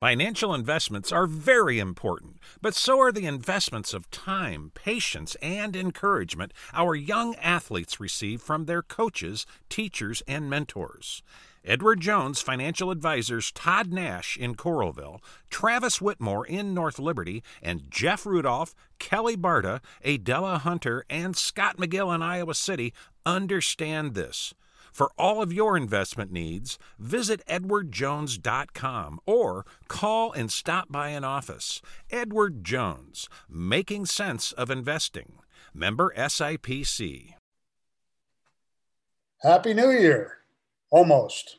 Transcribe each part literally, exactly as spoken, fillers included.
Financial investments are very important, but so are the investments of time, patience, and encouragement our young athletes receive from their coaches, teachers, and mentors. Edward Jones financial advisors Todd Nash in Coralville, Travis Whitmore in North Liberty, and Jeff Rudolph, Kelly Barta, Adela Hunter, and Scott McGill in Iowa City understand this. For all of your investment needs, visit edward jones dot com or call and stop by an office. Edward Jones, making sense of investing. Member S I P C. Happy New Year, almost.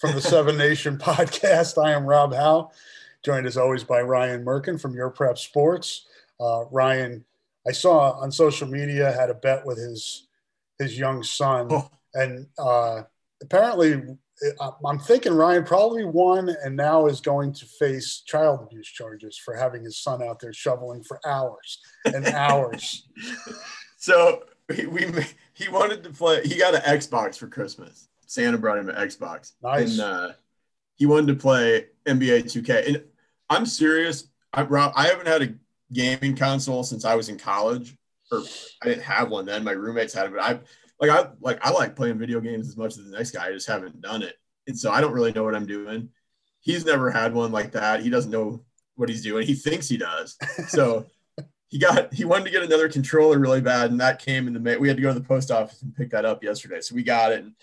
From the Seven Nation podcast, I am Rob Howe, joined as always by Ryan Merkin from Your Prep Sports. Uh, Ryan, I saw on social media, had a bet with his, his young son. Oh. And uh, apparently, I'm thinking Ryan probably won and now is going to face child abuse charges for having his son out there shoveling for hours and hours. So we, we he wanted to play. He got an Xbox for Christmas. Santa brought him an Xbox. Nice. And uh, he wanted to play N B A two K. And I'm serious. I, Rob, I haven't had a gaming console since I was in college. Or I didn't have one then. My roommates had it, but I – Like I like I like playing video games as much as the next guy. I just haven't done it, and so I don't really know what I'm doing. He's never had one like that. He doesn't know what he's doing. He thinks he does. So he got he wanted to get another controller really bad, and that came in the mail. We had to go to the post office and pick that up yesterday. So we got it. And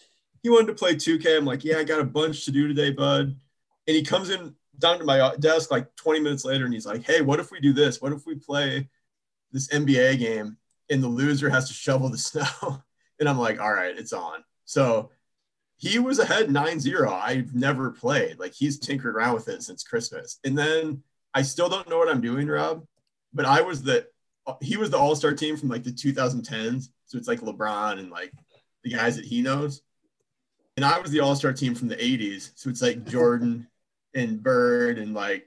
he wanted to play two K. I'm like, yeah, I got a bunch to do today, bud. And he comes in down to my desk like twenty minutes later, and he's like, hey, what if we do this? What if we play this N B A game and the loser has to shovel the snow? And I'm like, all right, it's on. So he was ahead nine zero. I've never played. Like, he's tinkered around with it since Christmas. And then I still don't know what I'm doing, Rob. But I was the – he was the all-star team from, like, the two thousand tens. So it's, like, LeBron and, like, the guys that he knows. And I was the all-star team from the eighties. So it's, like, Jordan and Bird and, like,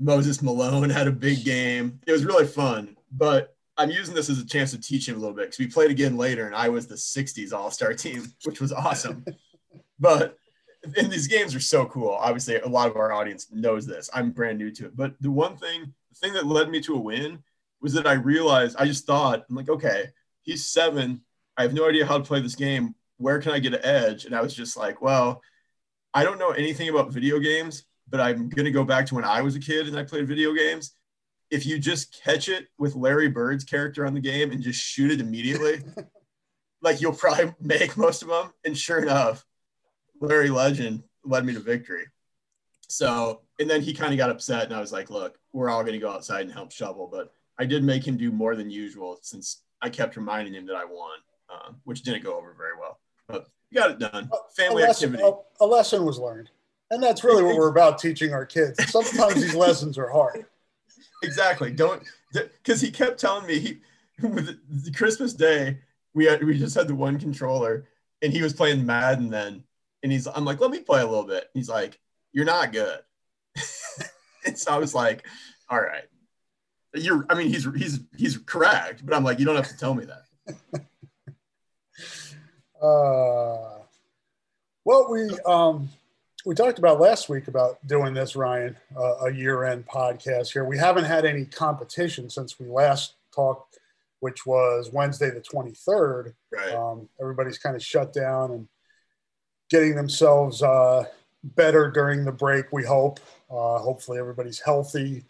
Moses Malone had a big game. It was really fun. But – I'm using this as a chance to teach him a little bit because we played again later and I was the sixties all-star team, which was awesome. But and these games are so cool. Obviously, a lot of our audience knows this. I'm brand new to it. But the one thing, the thing that led me to a win was that I realized, I just thought, I'm like, okay, he's seven. I have no idea how to play this game. Where can I get an edge? And I was just like, well, I don't know anything about video games, but I'm going to go back to when I was a kid and I played video games. If you just catch it with Larry Bird's character on the game and just shoot it immediately, like you'll probably make most of them. And sure enough, Larry Legend led me to victory. So, and then he kind of got upset and I was like, look, we're all going to go outside and help shovel. But I did make him do more than usual since I kept reminding him that I won, uh, which didn't go over very well, but we got it done. Family a lesson, activity. A, a lesson was learned. And that's really what we're about teaching our kids. Sometimes these lessons are hard. Exactly. Don't, because he kept telling me he, with the Christmas day, we had, we just had the one controller and he was playing Madden then. And he's, I'm like, let me play a little bit. And he's like, you're not good. And so I was like, all right, you're, I mean, he's, he's, he's correct, but I'm like, you don't have to tell me that. uh, well, we, um, We talked about last week about doing this, Ryan, uh, a year-end podcast here. We haven't had any competition since we last talked, which was Wednesday the twenty-third. Right. Um, everybody's kind of shut down and getting themselves uh, better during the break, we hope. Uh, hopefully everybody's healthy.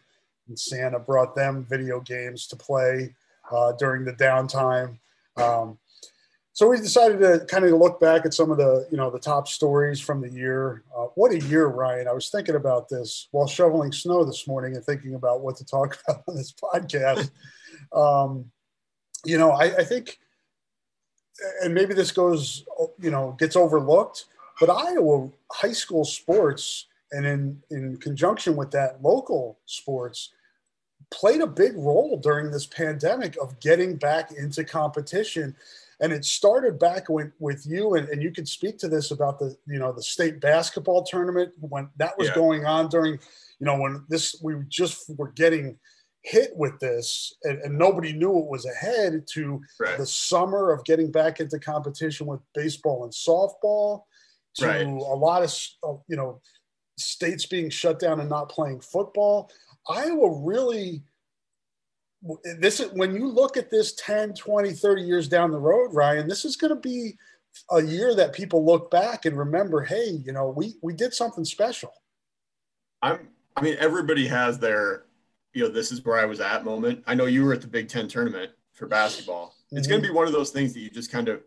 And Santa brought them video games to play uh, during the downtime. Um So we decided to kind of look back at some of the, you know, the top stories from the year. Uh, what a year, Ryan. I was thinking about this while shoveling snow this morning and thinking about what to talk about on this podcast. um, you know, I, I think, and maybe this goes, you know, gets overlooked, but Iowa high school sports and in, in conjunction with that local sports played a big role during this pandemic of getting back into competition. And it started back with, with you, and, and you could speak to this about the, you know, the state basketball tournament when that was yeah. going on during, you know, when this, we just were getting hit with this and, and nobody knew it was ahead to right. the summer of getting back into competition with baseball and softball to right. a lot of, you know, states being shut down and not playing football, Iowa really this is when you look at this ten, twenty, thirty years down the road, Ryan, this is going to be a year that people look back and remember, hey, you know, we, we did something special. I'm, I mean, everybody has their, you know, this is where I was at moment. I know you were at the Big Ten tournament for basketball. It's mm-hmm. going to be one of those things that you just kind of,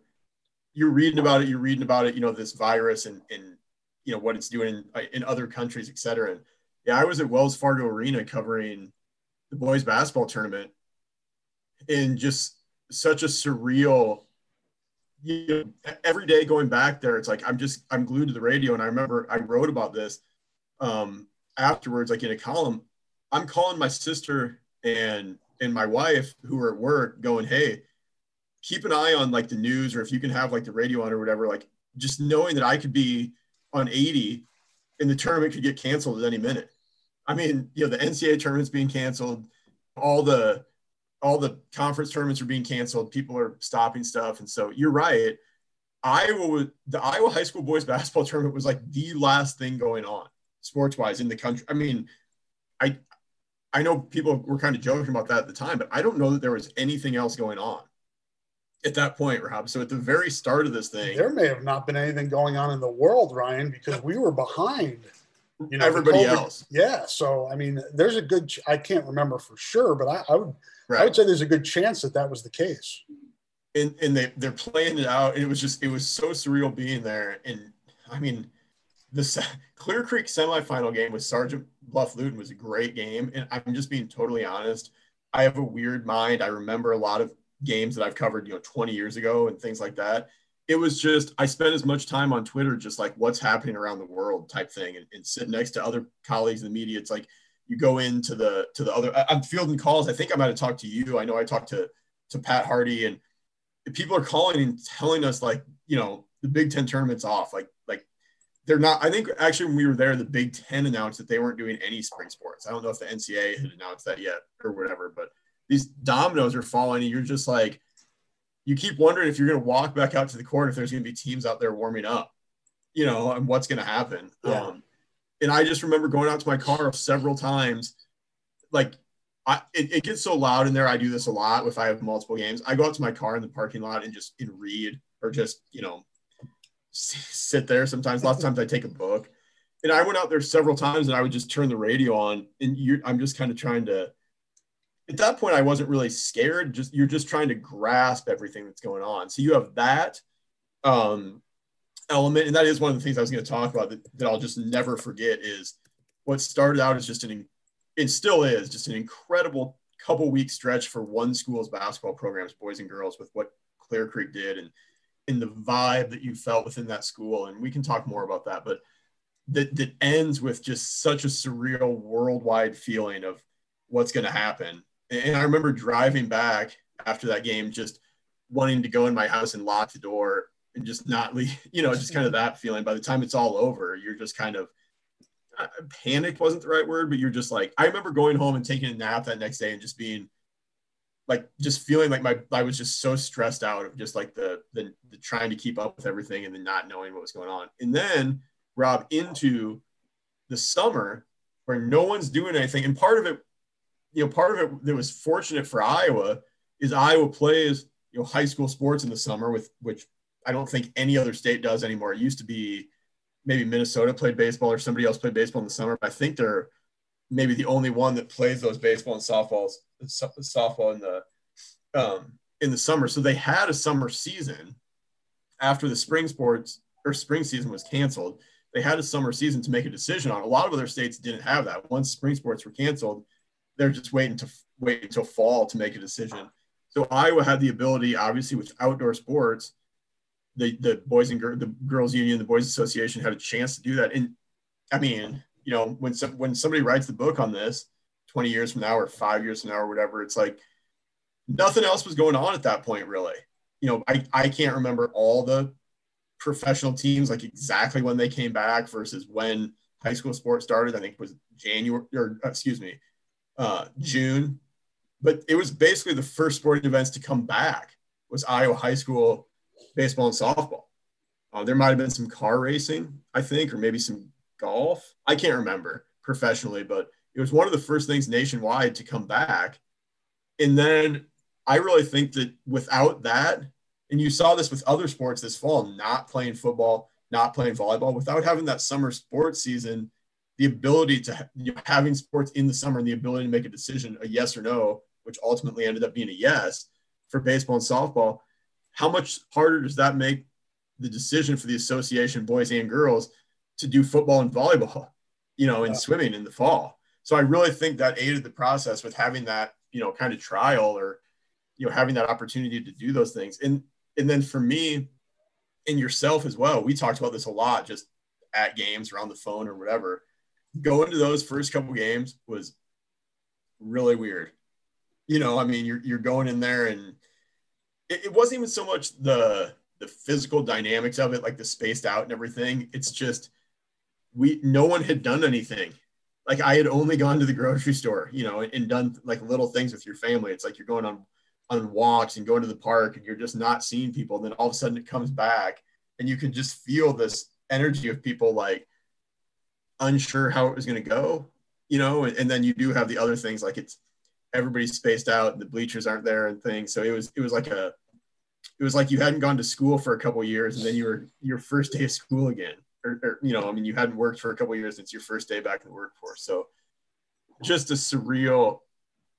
you're reading about it, you're reading about it, you know, this virus and, and, you know, what it's doing in, in other countries, et cetera. And yeah, I was at Wells Fargo Arena covering the boys basketball tournament, and just such a surreal, you know, every day going back there, it's like, I'm just, I'm glued to the radio. And I remember I wrote about this um, afterwards, like in a column, I'm calling my sister and, and my wife who are at work going, hey, keep an eye on like the news, or if you can have like the radio on or whatever, like just knowing that I could be on eighty and the tournament could get canceled at any minute. I mean, you know, the N C double A tournament's being canceled. All the, all the conference tournaments are being canceled. People are stopping stuff. And so you're right. Iowa, the Iowa high school boys basketball tournament was like the last thing going on sports wise in the country. I mean, I, I know people were kind of joking about that at the time, but I don't know that there was anything else going on at that point, Rob. So at the very start of this thing, there may have not been anything going on in the world, Ryan, because we were behind, you know, everybody else. Yeah. So, I mean, there's a good, I can't remember for sure, but I, I would, right. I would say there's a good chance that that was the case. And and they, they're playing it out. And it was just, it was so surreal being there. And I mean, this Clear Creek semifinal game with Sergeant Bluff Luton was a great game. And I'm just being totally honest. I have a weird mind. I remember a lot of games that I've covered, you know, twenty years ago and things like that. It was just, I spent as much time on Twitter, just like what's happening around the world type thing, and, and sitting next to other colleagues in the media. It's like, you go into the, to the other, I'm fielding calls. I think I might've talked to you. I know I talked to, to Pat Hardy, and people are calling and telling us like, you know, the Big Ten tournament's off. Like, like they're not, I think actually when we were there, the Big Ten announced that they weren't doing any spring sports. I don't know if the N C double A had announced that yet or whatever, but these dominoes are falling, and you're just like, you keep wondering if you're going to walk back out to the court, if there's going to be teams out there warming up, you know, and what's going to happen. Yeah. Um, and I just remember going out to my car several times. Like I, it, it gets so loud in there. I do this a lot if I have multiple games. I go out to my car in the parking lot and just and read, or just, you know, sit there. Sometimes, lots of times I take a book, and I went out there several times, and I would just turn the radio on, and you're, I'm just kind of trying to, at that point, I wasn't really scared. Just you're just trying to grasp everything that's going on. So you have that um, element, and that is one of the things I was going to talk about that, that I'll just never forget is what started out as just an, it still is just an incredible couple week stretch for one school's basketball programs, boys and girls, with what Clear Creek did and in the vibe that you felt within that school. And we can talk more about that, but that that ends with just such a surreal worldwide feeling of what's going to happen. And I remember driving back after that game, just wanting to go in my house and lock the door and just not leave, you know, just kind of that feeling. By the time it's all over, you're just kind of uh, panicked wasn't the right word, but you're just like, I remember going home and taking a nap that next day and just being like, just feeling like my, I was just so stressed out of just like the, the, the trying to keep up with everything and then not knowing what was going on. And then Rob, into the summer where no one's doing anything. And part of it, you know, part of it that was fortunate for Iowa is Iowa plays, you know, high school sports in the summer, with which I don't think any other state does anymore. It used to be maybe Minnesota played baseball or somebody else played baseball in the summer. But I think they're maybe the only one that plays those baseball and softballs, softball in the um, in the summer. So they had a summer season after the spring sports or spring season was canceled. They had a summer season to make a decision on. A lot of other states didn't have that. Once spring sports were canceled, they're just waiting to wait until fall to make a decision. So Iowa had the ability, obviously, with outdoor sports, the, the boys and girls, the girls union, the boys association had a chance to do that. And I mean, you know, when some, when somebody writes the book on this twenty years from now, or five years from now, or whatever, it's like nothing else was going on at that point, really. You know, I, I can't remember all the professional teams, like exactly when they came back versus when high school sports started. I think it was January or excuse me, uh, June, but it was basically the first sporting events to come back was Iowa high school baseball and softball. Uh, there might've been some car racing, I think, or maybe some golf. I can't remember professionally, but it was one of the first things nationwide to come back. And then I really think that without that, and you saw this with other sports this fall, not playing football, not playing volleyball, without having that summer sports season, the ability to, you know, having sports in the summer and the ability to make a decision, a yes or no, which ultimately ended up being a yes for baseball and softball, how much harder does that make the decision for the association, boys and girls, to do football and volleyball, you know, and yeah. swimming in the fall. So I really think that aided the process with having that, you know, kind of trial or, you know, having that opportunity to do those things. And, and then for me and yourself as well, we talked about this a lot, just at games or on the phone or whatever. Going to those first couple games was really weird. You know, I mean, you're, you're going in there and it, it wasn't even so much the, the physical dynamics of it, like the spaced out and everything. It's just, we, no one had done anything. Like I had only gone to the grocery store, you know, and, and done like little things with your family. It's like, you're going on, on walks and going to the park and you're just not seeing people. And then all of a sudden it comes back and you can just feel this energy of people like unsure how it was going to go, you know, and, and then you do have the other things, like it's everybody's spaced out and the bleachers aren't there and things. So it was, it was like a, it was like you hadn't gone to school for a couple of years and then you were your first day of school again, or, or, you know, I mean, you hadn't worked for a couple of years. It's your first day back in the workforce. So just a surreal,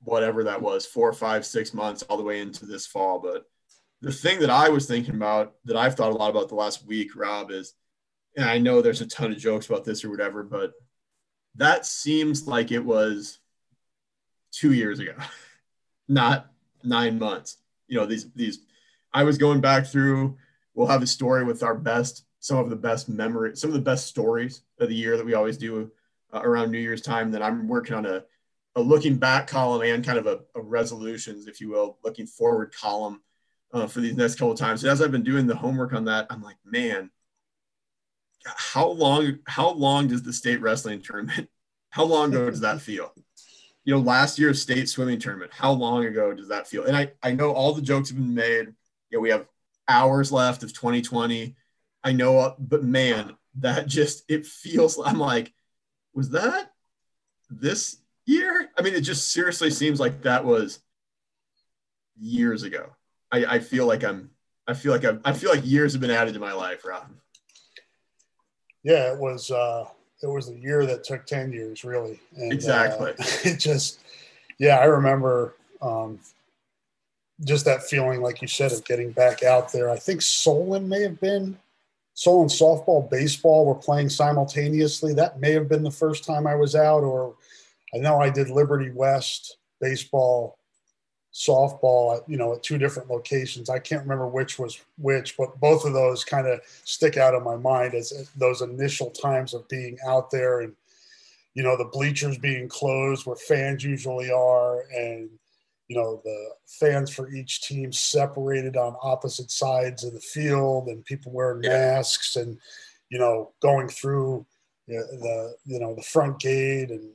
whatever that was, four, five, six months all the way into this fall. But the thing that I was thinking about, that I've thought a lot about the last week, Rob, is, and I know there's a ton of jokes about this or whatever, but that seems like it was two years ago, not nine months. You know, these, these, I was going back through, we'll have a story with our best, some of the best memory, some of the best stories of the year that we always do uh, around New Year's time. Then I'm working on a, a looking back column and kind of a, a resolutions, if you will, looking forward column uh, for these next couple of times. And as I've been doing the homework on that, I'm like, man, how long, how long does the state wrestling tournament, how long ago does that feel? You know, last year's state swimming tournament, how long ago does that feel? And I, I know all the jokes have been made. You know, we have hours left of twenty twenty. I know, but man, that just, it feels, I'm like, was that this year? I mean, it just seriously seems like that was years ago. I, I feel like I'm, I feel like I'm, I feel like years have been added to my life, Rob. Yeah, it was, uh, it was the year that took ten years, really. And, exactly. Uh, it just, yeah, I remember, um, just that feeling, like you said, of getting back out there. I think Solon may have been, Solon softball, baseball were playing simultaneously. That may have been the first time I was out, or I know I did Liberty West, baseball, softball, at, you know, at two different locations. I can't remember which was which, but both of those kind of stick out in my mind as, as those initial times of being out there and, you know, the bleachers being closed where fans usually are, and, you know, the fans for each team separated on opposite sides of the field and people wearing masks and, you know, going through the, you know, the front gate and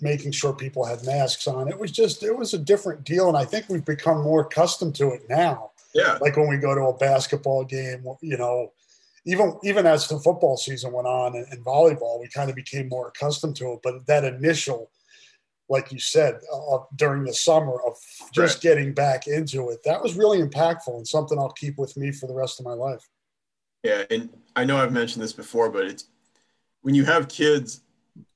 making sure people had masks on. It was just, it was a different deal. And I think we've become more accustomed to it now. Yeah. Like when we go to a basketball game, you know, even, even as the football season went on and, and volleyball, we kind of became more accustomed to it. But that initial, like you said, uh, during the summer of just right. getting back into it, that was really impactful and something I'll keep with me for the rest of my life. Yeah. And I know I've mentioned this before, but it's when you have kids,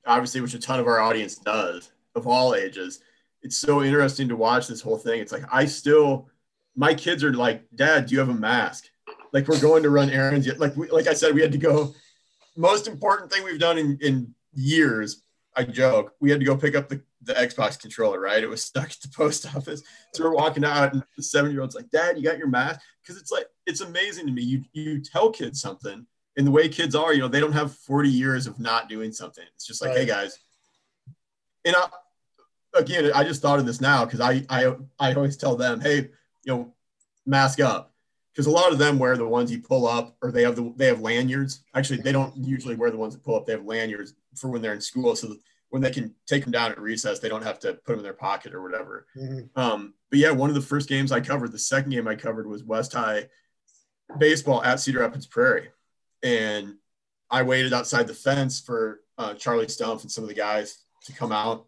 obviously, which a ton of our audience does, of all ages, it's so interesting to watch this whole thing. It's like, I still, my kids are like, Dad, do you have a mask? Like we're going to run errands. Like, we, like I said, we had to go. Most important thing we've done in, in years, I joke, we had to go pick up the, the Xbox controller, right? It was stuck at the post office. So we're walking out and the seven-year-old's like, Dad, you got your mask? Because it's like, it's amazing to me. You you tell kids something, and the way kids are, you know, they don't have forty years of not doing something. It's just like, right. Hey, guys. And I, again, I just thought of this now because I, I, I always tell them, hey, you know, mask up. Because a lot of them wear the ones you pull up, or they have the they have lanyards. Actually, they don't usually wear the ones that pull up. They have lanyards for when they're in school, so that when they can take them down at recess, they don't have to put them in their pocket or whatever. Mm-hmm. Um, but yeah, one of the first games I covered, the second game I covered was West High baseball at Cedar Rapids Prairie, and I waited outside the fence for uh, Charlie Stumpf and some of the guys to come out,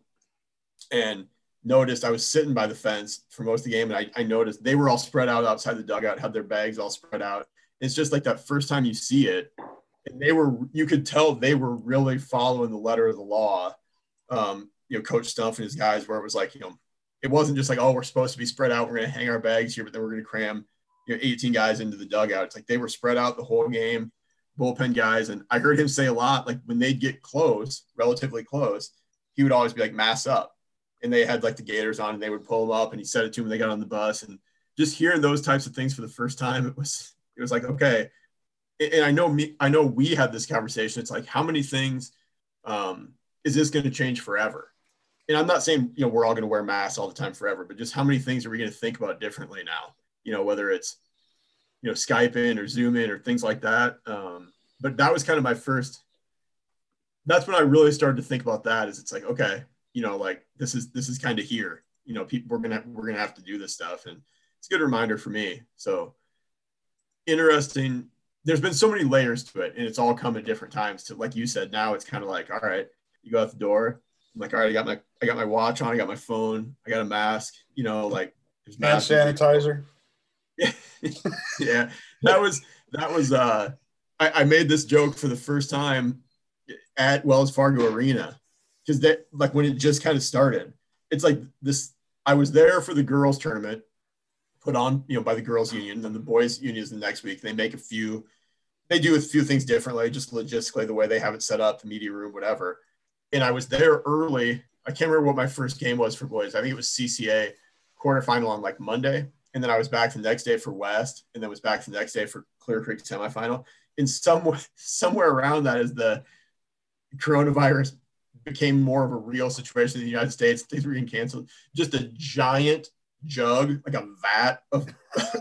and noticed I was sitting by the fence for most of the game. And I, I noticed they were all spread out outside the dugout, had their bags all spread out. It's just like that first time you see it, and they were, you could tell they were really following the letter of the law. Um, you know, Coach Stumpf and his guys, where it was like, you know, it wasn't just like, oh, we're supposed to be spread out, we're going to hang our bags here, but then we're going to cram, you know, eighteen guys into the dugout. It's like they were spread out the whole game, bullpen guys. And I heard him say a lot, like when they'd get close, relatively close, he would always be like, mask up. And they had like the gaiters on and they would pull them up, and he said it to them when they got on the bus. And just hearing those types of things for the first time, it was, it was like, okay. And I know me, I know we had this conversation. It's like, how many things um, is this going to change forever? And I'm not saying, you know, we're all going to wear masks all the time forever, but just how many things are we going to think about differently now? You know, whether it's, you know, Skype in or Zoom in or things like that. Um, but that was kind of my first, that's when I really started to think about that, is it's like, okay, you know, like this is, this is kind of here, you know, people, we're going to, we're going to have to do this stuff. And it's a good reminder for me. So interesting. There's been so many layers to it, and it's all come at different times to, like you said, now it's kind of like, all right, you go out the door. I'm like, all right, I got my, I got my watch on, I got my phone, I got a mask, you know, like there's mask sanitizer. Yeah. Yeah. That was, that was, uh, I, I made this joke for the first time at Wells Fargo Arena, because that, like when it just kind of started, it's like this, I was there for the girls tournament put on, you know, by the girls union, then the boys union is the next week. They make a few, they do a few things differently, just logistically the way they have it set up, the media room, whatever. And I was there early. I can't remember what my first game was for boys. I think it was C C A quarterfinal on like Monday. And then I was back the next day for West, and then was back the next day for Clear Creek semifinal. And somewhere, somewhere around that, is the coronavirus became more of a real situation in the United States, things were getting canceled, just a giant jug, like a vat of,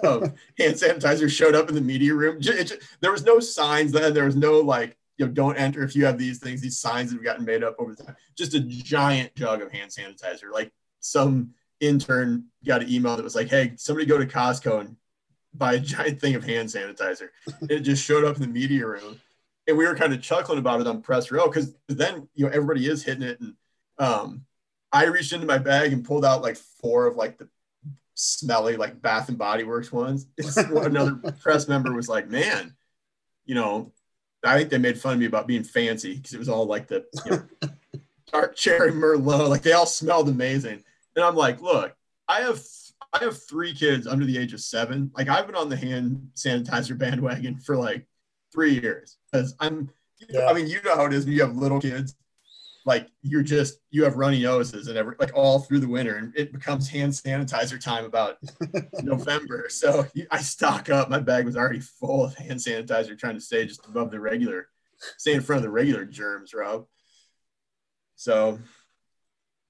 of hand sanitizer showed up in the media room. It, it, there was no signs then. There was no like, you know, don't enter if you have these things, these signs that have gotten made up over the time. Just a giant jug of hand sanitizer. Like some intern got an email that was like, hey, somebody go to Costco and buy a giant thing of hand sanitizer. And it just showed up in the media room. And we were kind of chuckling about it on press row, because then, you know, everybody is hitting it. And um, I reached into my bag and pulled out like four of like the smelly, like Bath and Body Works ones. Another press member was like, man, you know, I think they made fun of me about being fancy, because it was all like the, you know, dark cherry Merlot, like they all smelled amazing. And I'm like, look, I have I have three kids under the age of seven. Like I've been on the hand sanitizer bandwagon for like three years. Because I'm, you know, yeah. I mean, you know how it is when you have little kids, like you're just, you have runny noses and every, like all through the winter, and it becomes hand sanitizer time about November. So I stock up. My bag was already full of hand sanitizer, trying to stay just above the regular, stay in front of the regular germs, Rob. So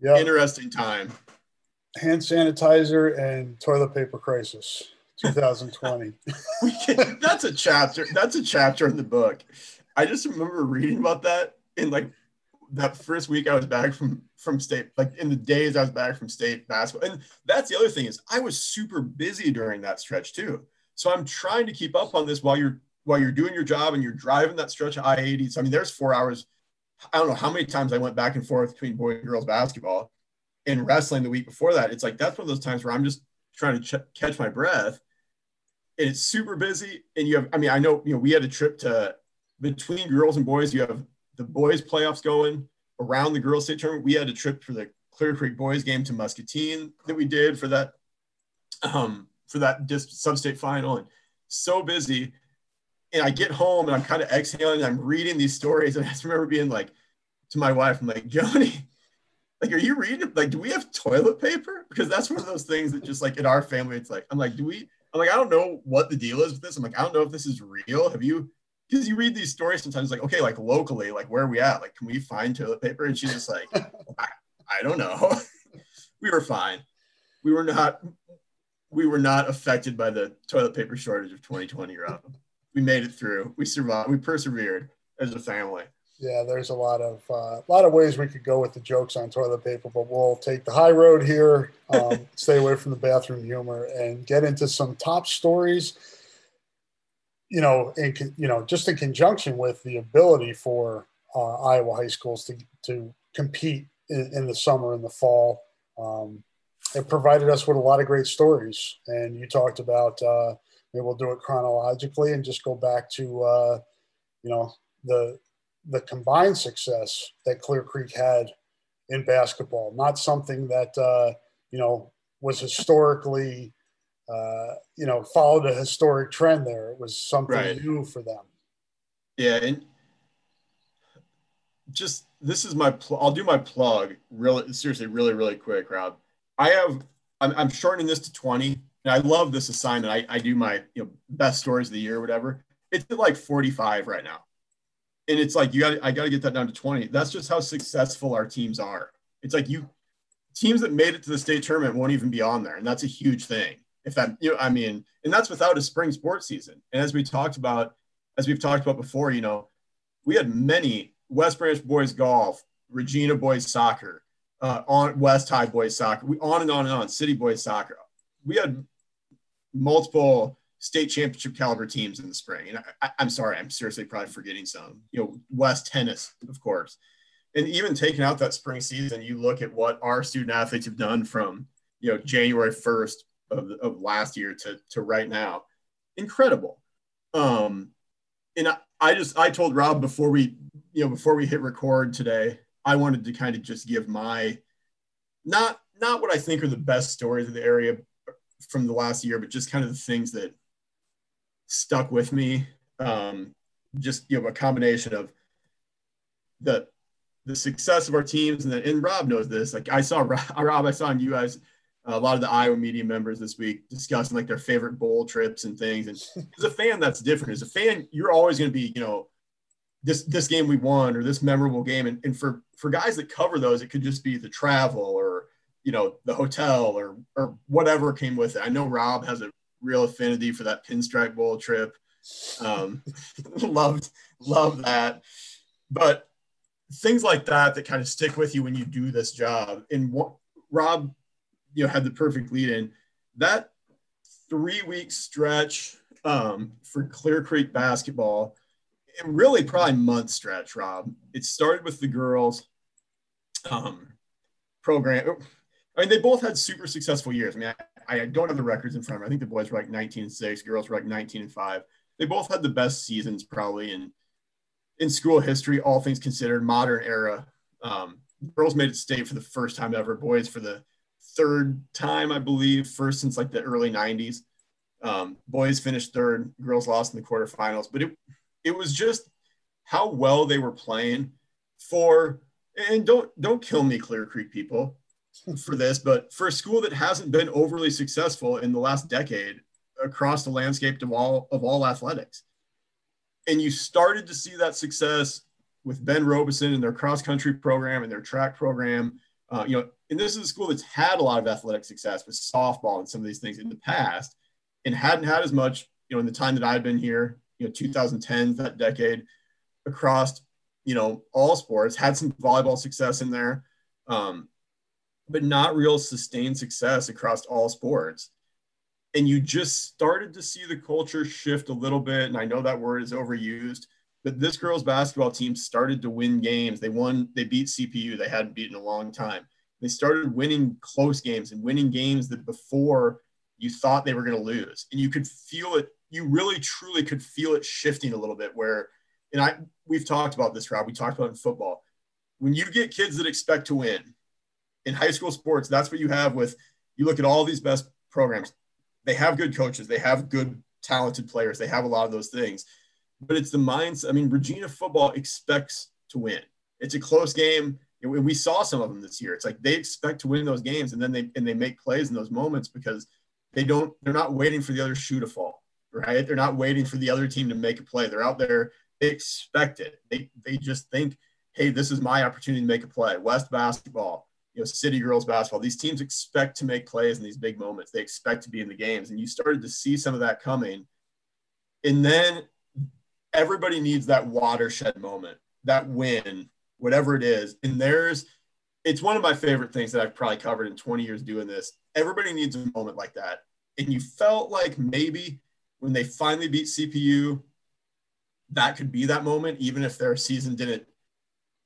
yeah, interesting time. Hand sanitizer and toilet paper crisis. twenty twenty. we can, that's a chapter. That's a chapter in the book. I just remember reading about that in like that first week I was back from from state, like in the days I was back from state basketball. And that's the other thing, is I was super busy during that stretch too. So I'm trying to keep up on this while you're while you're doing your job and you're driving that stretch of I eighty. So I mean, there's four hours. I don't know how many times I went back and forth between boy and girls basketball and wrestling the week before that. It's like that's one of those times where I'm just trying to ch- catch my breath. And it's super busy. And you have, I mean, I know, you know, we had a trip to between girls and boys. You have the boys playoffs going around the girls state tournament. We had a trip for the Clear Creek boys game to Muscatine that we did for that, um, for that dis- sub-state final. And so busy. And I get home and I'm kind of exhaling and I'm reading these stories. And I just remember being like, to my wife, I'm like, Joni, like, are you reading? Like, do we have toilet paper? Because that's one of those things that just like in our family, it's like, I'm like, do we, I'm like, I don't know what the deal is with this. I'm like, I don't know if this is real. Have you, because you read these stories sometimes, like, okay, like locally, like where are we at? Like, can we find toilet paper? And she's just like, I, I don't know. We were fine. We were not, we were not affected by the toilet paper shortage of twenty twenty, Rob. We made it through. We survived. We persevered as a family. Yeah, there's a lot of uh, a lot of ways we could go with the jokes on toilet paper, but we'll take the high road here, um, stay away from the bathroom humor, and get into some top stories. you know, in, you know, just in conjunction with the ability for uh, Iowa high schools to to compete in, in the summer and the fall, um, it provided us with a lot of great stories. And you talked about, uh, maybe we'll do it chronologically and just go back to, uh, you know, the the combined success that Clear Creek had in basketball. Not something that, uh, you know, was historically, uh, you know, followed a historic trend there. It was something right. new for them. Yeah. And just, this is my, pl- I'll do my plug really, seriously, really, really quick, Rob. I have, I'm, I'm shortening this to twenty, and I love this assignment. I, I do my, you know, best stories of the year or whatever. It's at like forty-five right now. And it's like, you got, I got to get that down to twenty. That's just how successful our teams are. It's like you teams that made it to the state tournament won't even be on there. And that's a huge thing. If that, you know, I mean, and that's without a spring sports season. And as we talked about, as we've talked about before, you know, we had many West Branch boys golf, Regina boys soccer, uh, on West High boys soccer, we on and on and on, City boys soccer. We had multiple state championship caliber teams in the spring. And I, I, I'm sorry, I'm seriously probably forgetting some, you know, West tennis, of course. And even taking out that spring season, you look at what our student athletes have done from, you know, January first of, of last year to, to right now. Incredible. Um, and I, I just, I told Rob before we, you know, before we hit record today, I wanted to kind of just give my, not, not what I think are the best stories of the area from the last year, but just kind of the things that stuck with me, um, just, you know, a combination of the the success of our teams. And then, and Rob knows this, like I saw Rob, I saw on you guys, a lot of the Iowa media members this week discussing like their favorite bowl trips and things. And as a fan, that's different. As a fan, you're always going to be, you know, this, this game we won or this memorable game. And, and for, for guys that cover those, it could just be the travel or, you know, the hotel or, or whatever came with it. I know Rob has a real affinity for that Pinstripe Bowl trip. Um, loved, loved that. But things like that, that kind of stick with you when you do this job. And what Rob, you know, had the perfect lead in that three week stretch, um, for Clear Creek basketball, and really probably month stretch, Rob. It started with the girls, um, program. I mean, they both had super successful years. I mean, I, I don't have the records in front of me. I think the boys were like nineteen and six, girls were like nineteen and five. They both had the best seasons probably in, in school history, all things considered, modern era. Um, girls made it state for the first time ever, boys for the third time, I believe, first since like the early nineties. Um, boys finished third, girls lost in the quarterfinals. But it, it was just how well they were playing for, and don't, don't kill me, Clear Creek people, for this, but for a school that hasn't been overly successful in the last decade across the landscape of all of all athletics. And you started to see that success with Ben Robeson and their cross country program and their track program. Uh, you know, and this is a school that's had a lot of athletic success with softball and some of these things in the past, and hadn't had as much, you know, in the time that I've been here, you know, two thousand ten, that decade across, you know, all sports, had some volleyball success in there. Um, but not real sustained success across all sports. And you just started to see the culture shift a little bit. And I know that word is overused, but this girls basketball team started to win games. They won, they beat C P U. They hadn't beaten in a long time. They started winning close games and winning games that before you thought they were going to lose. And you could feel it. You really, truly could feel it shifting a little bit where, and I, we've talked about this, Rob, we talked about it in football. When you get kids that expect to win, in high school sports, that's what you have with, you look at all these best programs. They have good coaches. They have good, talented players. They have a lot of those things, but it's the mindset. I mean, Regina football expects to win. It's a close game. And we saw some of them this year. It's like, they expect to win those games. And then they, and they make plays in those moments because they don't, they're not waiting for the other shoe to fall, right? They're not waiting for the other team to make a play. They're out there. They expect it. They, they just think, hey, this is my opportunity to make a play. West basketball, you know, City girls basketball, these teams expect to make plays in these big moments. They expect to be in the games. And you started to see some of that coming. And then everybody needs that watershed moment, that win, whatever it is. And there's, it's one of my favorite things that I've probably covered in twenty years doing this. Everybody needs a moment like that. And you felt like maybe when they finally beat C P U, that could be that moment, even if their season didn't,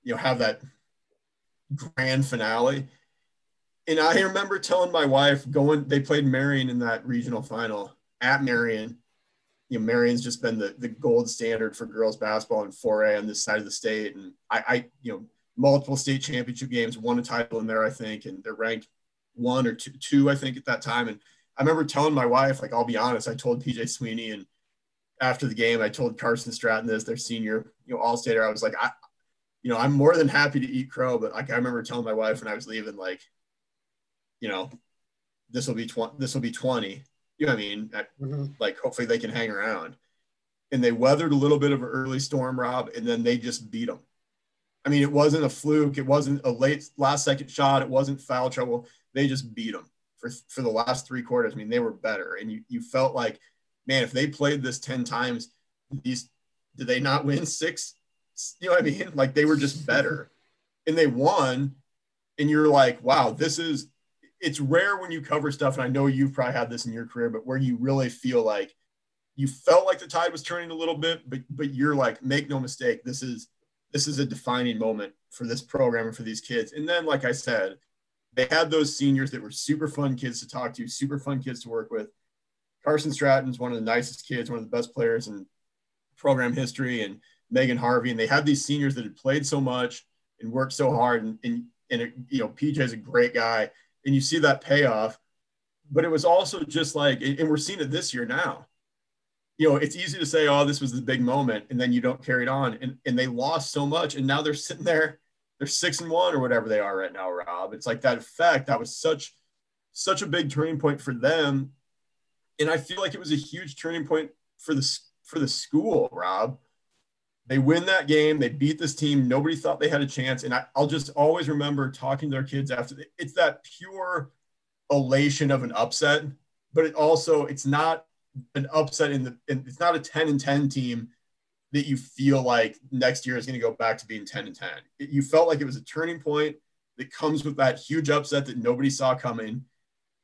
you know, have that grand finale. And I remember telling my wife, going, they played Marion in that regional final at Marion. You know, Marion's just been the, the gold standard for girls basketball and four A on this side of the state. And I, I, you know, multiple state championship games, won a title in there, I think, and they're ranked one or two, two, I think, at that time. And I remember telling my wife, like, I'll be honest, I told P J Sweeney, and after the game, I told Carson Stratton this, their senior, you know, all-stater, I was like, I, you know, I'm more than happy to eat crow, but like, I remember telling my wife when I was leaving, like, you know, this will be tw- this will be twenty. You know what I mean? I, mm-hmm. Like, hopefully they can hang around. And they weathered a little bit of an early storm, Rob, and then they just beat them. I mean, it wasn't a fluke. It wasn't a late last-second shot. It wasn't foul trouble. They just beat them for, for the last three quarters. I mean, they were better. And you, you felt like, man, if they played this ten times, these did they not win six? You know what I mean? Like, they were just better. And they won, and you're like, wow, this is – it's rare when you cover stuff, and I know you've probably had this in your career, but where you really feel like you felt like the tide was turning a little bit, but but you're like, make no mistake, this is this is a defining moment for this program and for these kids. And then, like I said, they had those seniors that were super fun kids to talk to, super fun kids to work with. Carson Stratton's one of the nicest kids, one of the best players in program history, and Megan Harvey. And they had these seniors that had played so much and worked so hard. And, and, and it, you know, P J's a great guy. And you see that payoff, but it was also just like, and we're seeing it this year now, you know, it's easy to say, oh, this was the big moment. And then you don't carry it on. And, and they lost so much. And now they're sitting there, they're six and one or whatever they are right now, Rob. It's like that effect. That was such, such a big turning point for them. And I feel like it was a huge turning point for the, for the school, Rob. They win that game. They beat this team. Nobody thought they had a chance. And I, I'll just always remember talking to their kids after. The, it's that pure elation of an upset, but it also, it's not an upset in the, in, it's not a ten and ten team that you feel like next year is going to go back to being ten and ten. It, you felt like it was a turning point that comes with that huge upset that nobody saw coming.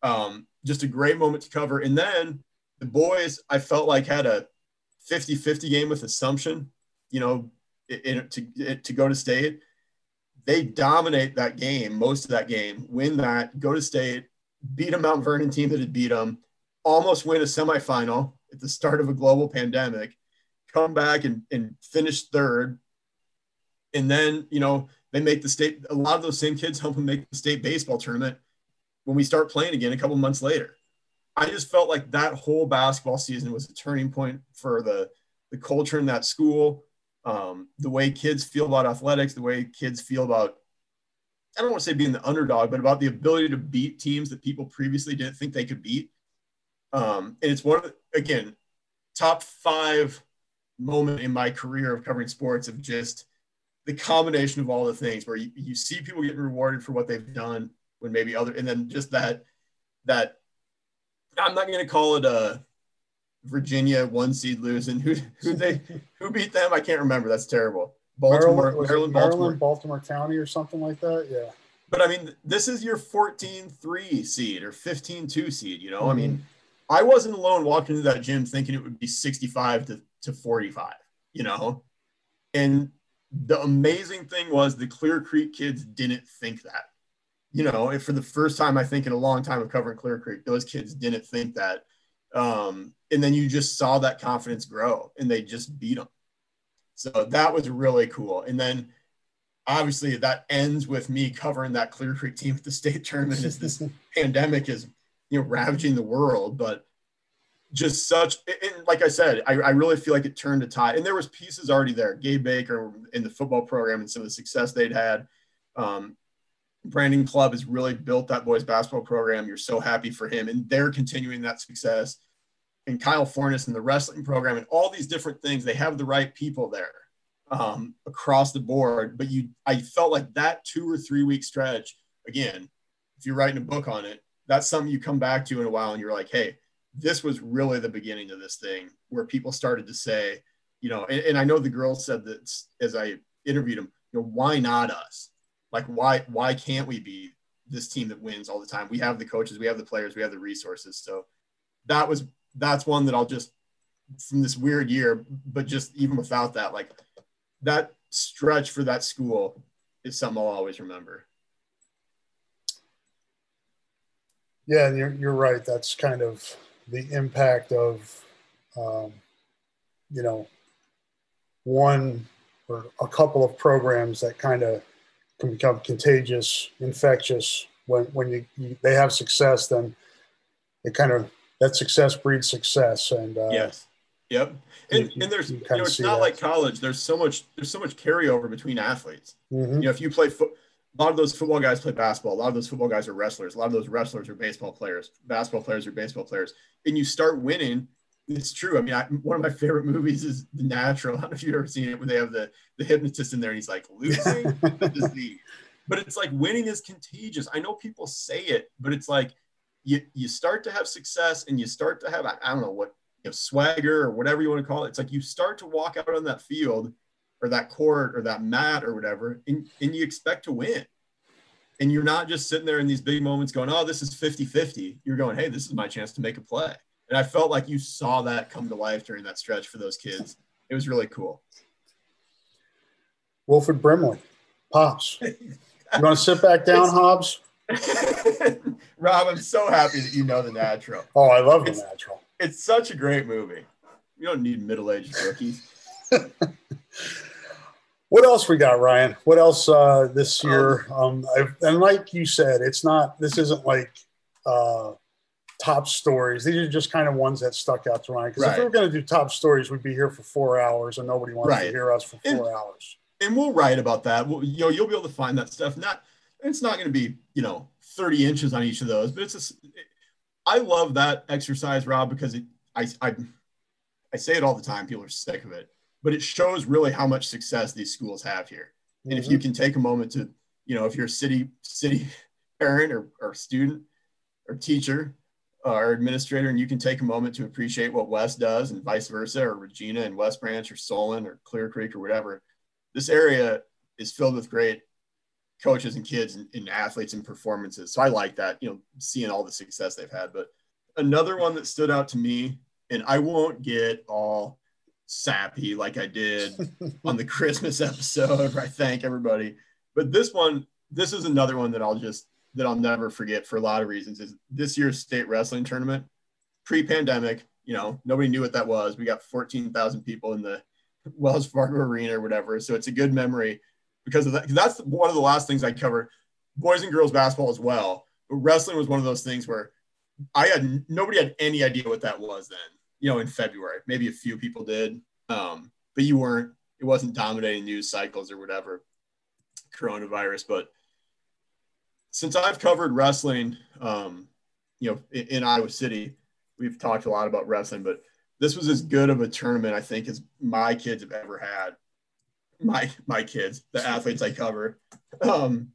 Um, just a great moment to cover. And then the boys, I felt like had a fifty-fifty game with Assumption. You know, it, it, to it, to go to state, they dominate that game, most of that game, win that, go to state, beat a Mount Vernon team that had beat them, almost win a semifinal at the start of a global pandemic, come back and, and finish third. And then, you know, they make the state, a lot of those same kids help them make the state baseball tournament when we start playing again a couple months later. I just felt like that whole basketball season was a turning point for the, the culture in that school. Um, the way kids feel about athletics, the way kids feel about, I don't want to say being the underdog, but about the ability to beat teams that people previously didn't think they could beat. Um, and it's one of the, again, top five moment in my career of covering sports, of just the combination of all the things where you, you see people getting rewarded for what they've done when maybe other, and then just that, that I'm not going to call it a Virginia one seed losing. Who who they who beat them? I can't remember. That's terrible. Baltimore, Maryland, Maryland, Baltimore. Maryland, Baltimore County or something like that. Yeah. But I mean, this is your fourteen three seed or fifteen two seed. You know, mm-hmm. I mean, I wasn't alone walking into that gym thinking it would be sixty-five to forty-five. You know, and the amazing thing was the Clear Creek kids didn't think that. You know, if for the first time I think in a long time of covering Clear Creek, those kids didn't think that. Um, and then you just saw that confidence grow and they just beat them. So that was really cool. And then obviously that ends with me covering that Clear Creek team at the state tournament as this pandemic is, you know, ravaging the world, but just such, and like I said, I, I really feel like it turned a tide, and there was pieces already there. Gabe Baker in the football program and some of the success they'd had. Um, Brandon Club has really built that boys basketball program. You're so happy for him, and they're continuing that success. And Kyle Fornes and the wrestling program and all these different things, they have the right people there um, across the board. But you, I felt like that two or three week stretch, again, if you're writing a book on it, that's something you come back to in a while and you're like, hey, this was really the beginning of this thing where people started to say, you know, and, and I know the girls said that as I interviewed them, you know, why not us? Like, why, why can't we be this team that wins all the time? We have the coaches, we have the players, we have the resources. So that was, that's one that I'll just from this weird year, but just even without that, like that stretch for that school is something I'll always remember. Yeah, and you're, you're right. That's kind of the impact of, um, you know, one or a couple of programs that kind of can become contagious, infectious. When when you, you they have success, then it kind of, that success breeds success. And uh, yes, yep. And you, and there's you, you know, it's not that. Like college. There's so much there's so much carryover between athletes. Mm-hmm. You know, if you play football. A lot of those football guys play basketball. A lot of those football guys are wrestlers. A lot of those wrestlers are baseball players. Basketball players are baseball players. And you start winning. It's true. I mean, I, one of my favorite movies is The Natural. I don't know if you've ever seen it, where they have the, the hypnotist in there and he's like, losing is the, but it's like winning is contagious. I know people say it, but it's like you, you start to have success and you start to have, I, I don't know what, you know, swagger or whatever you want to call it. It's like you start to walk out on that field or that court or that mat or whatever, and, and you expect to win. And you're not just sitting there in these big moments going, oh, this is fifty-fifty. You're going, hey, this is my chance to make a play. And I felt like you saw that come to life during that stretch for those kids. It was really cool. Wilford Brimley, Pops. You want to sit back down, Hobbs? Rob, I'm so happy that you know The Natural. Oh, I love it's, The Natural. It's such a great movie. You don't need middle-aged rookies. What else we got, Ryan? What else uh, this year? Um, I've, and like you said, it's not. This isn't like uh, top stories. These are just kind of ones that stuck out to Ryan. Because right. if we were going to do top stories, we'd be here for four hours, and nobody wants right. to hear us for four and, hours. And we'll write about that. We'll, you know, you'll be able to find that stuff. Not. It's not going to be you know thirty inches on each of those, but it's. A, it, I love that exercise, Rob, because it. I I I say it all the time. People are sick of it. But it shows really how much success these schools have here. And mm-hmm. if you can take a moment to, you know, if you're a city city parent or, or student or teacher or administrator, and you can take a moment to appreciate what West does and vice versa, or Regina and West Branch or Solon or Clear Creek or whatever, this area is filled with great coaches and kids and, and athletes and performances. So I like that, you know, seeing all the success they've had. But another one that stood out to me, and I won't get all sappy like I did on the Christmas episode where I thank everybody, but this one this is another one that I'll just that I'll never forget for a lot of reasons is this year's state wrestling tournament. Pre-pandemic, you know, nobody knew what that was. We got fourteen thousand people in the Wells Fargo Arena or whatever, so it's a good memory because of that. That's one of the last things I covered, boys and girls basketball as well, but wrestling was one of those things where I had nobody had any idea what that was then. You know, in February, maybe a few people did, um, but you weren't, it wasn't dominating news cycles or whatever, coronavirus. But since I've covered wrestling, um, you know, in, in Iowa City, we've talked a lot about wrestling, but this was as good of a tournament, I think, as my kids have ever had. My, my kids, the athletes I cover, um,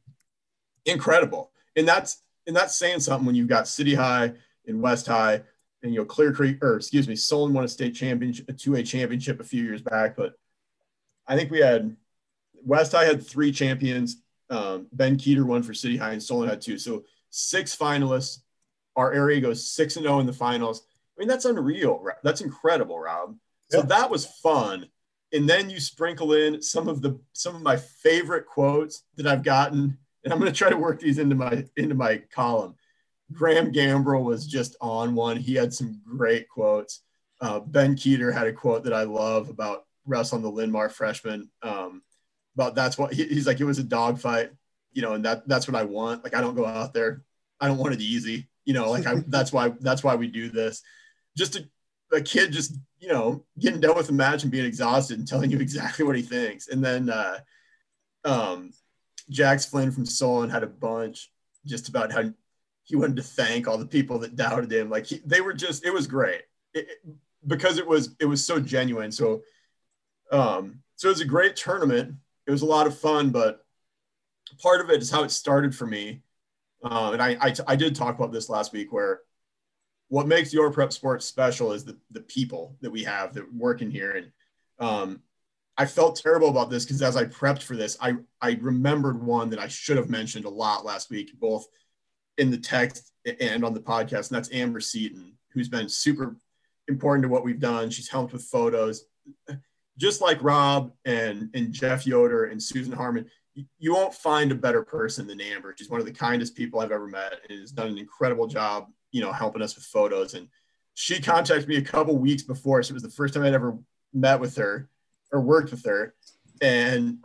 incredible. And that's, and that's saying something when you've got City High and West High. And, you know, Clear Creek, or excuse me, Solon won a state championship, a two A championship a few years back. But I think we had, West High had three champions. Um, Ben Keeter won for City High and Solon had two. So six finalists. Our area goes six and oh in the finals. I mean, that's unreal. That's incredible, Rob. So yeah. That was fun. And then you sprinkle in some of the, some of my favorite quotes that I've gotten. And I'm going to try to work these into my, into my column. Graham Gambrell was just on one. He had some great quotes. Uh, Ben Keeter had a quote that I love about wrestling the Linmar freshman. Um, about that's what he, he's like, it was a dogfight, you know, and that that's what I want. Like, I don't go out there. I don't want it easy. You know, like I, that's why, that's why we do this. Just a, a kid, just, you know, getting done with the match and being exhausted and telling you exactly what he thinks. And then uh, um, Jax Flynn from Solon had a bunch just about how he wanted to thank all the people that doubted him. Like he, they were just, it was great it, it, because it was, it was so genuine. So, um, so it was a great tournament. It was a lot of fun, but part of it is how it started for me. Um, and I, I, I did talk about this last week where what makes Your Prep Sports special is the, the people that we have that work in here. And, um, I felt terrible about this because as I prepped for this, I, I remembered one that I should have mentioned a lot last week, both in the text and on the podcast, and that's Amber Seaton, who's been super important to what we've done. She's helped with photos. Just like Rob and, and Jeff Yoder and Susan Harmon, you won't find a better person than Amber. She's one of the kindest people I've ever met and has done an incredible job, you know, helping us with photos. And she contacted me a couple weeks before. So it was the first time I'd ever met with her or worked with her. And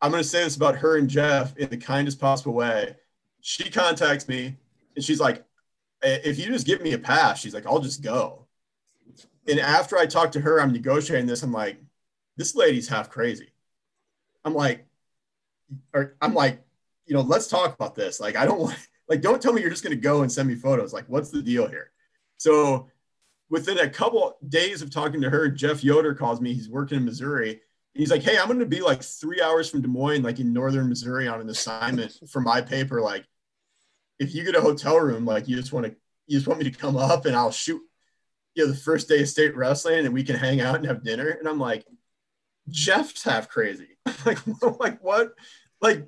I'm going to say this about her and Jeff in the kindest possible way. She contacts me and she's like, if you just give me a pass, she's like, I'll just go. And after I talked to her, I'm negotiating this. I'm like, this lady's half crazy. I'm like, or I'm like, you know, let's talk about this. Like, I don't want, like, don't tell me you're just going to go and send me photos. Like, what's the deal here? So within a couple days of talking to her, Jeff Yoder calls me. He's working in Missouri. He's like, hey, I'm going to be like three hours from Des Moines, like in northern Missouri on an assignment for my paper. Like, if you get a hotel room, like you just want to, you just want me to come up and I'll shoot, you know, the first day of state wrestling and we can hang out and have dinner. And I'm like, Jeff's half crazy. like, like what? Like,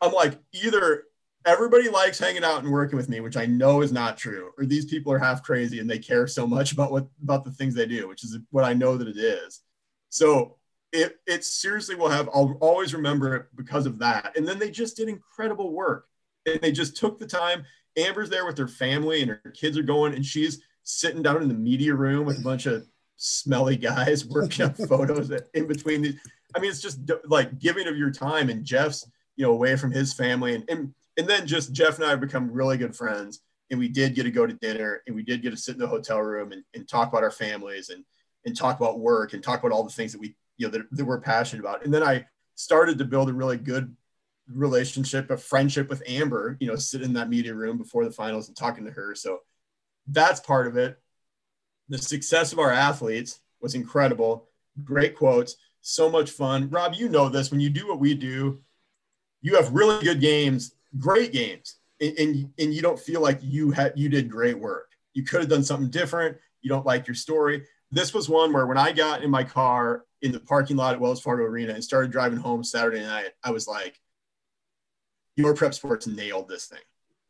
I'm like, either everybody likes hanging out and working with me, which I know is not true, or these people are half crazy and they care so much about what, about the things they do, which is what I know that it is. So it, it seriously will have, I'll always remember it because of that. And then they just did incredible work. And they just took the time. Amber's there with her family and her kids are going, and she's sitting down in the media room with a bunch of smelly guys working up photos in between these. I mean, it's just like giving of your time, and Jeff's, you know, away from his family. And, and, and then just Jeff and I have become really good friends, and we did get to go to dinner, and we did get to sit in the hotel room and, and talk about our families and, and talk about work and talk about all the things that we, you know, that, that we're passionate about. And then I started to build a really good relationship, a friendship with Amber, you know, sitting in that media room before the finals and talking to her. So that's part of it. The success of our athletes was incredible. Great quotes. So much fun. Rob, you know this. When you do what we do, you have really good games, great games, and and, and you don't feel like you had you did great work. You could have done something different. You don't like your story. This was one where when I got in my car in the parking lot at Wells Fargo Arena and started driving home Saturday night, I was like, Your Prep Sports nailed this thing.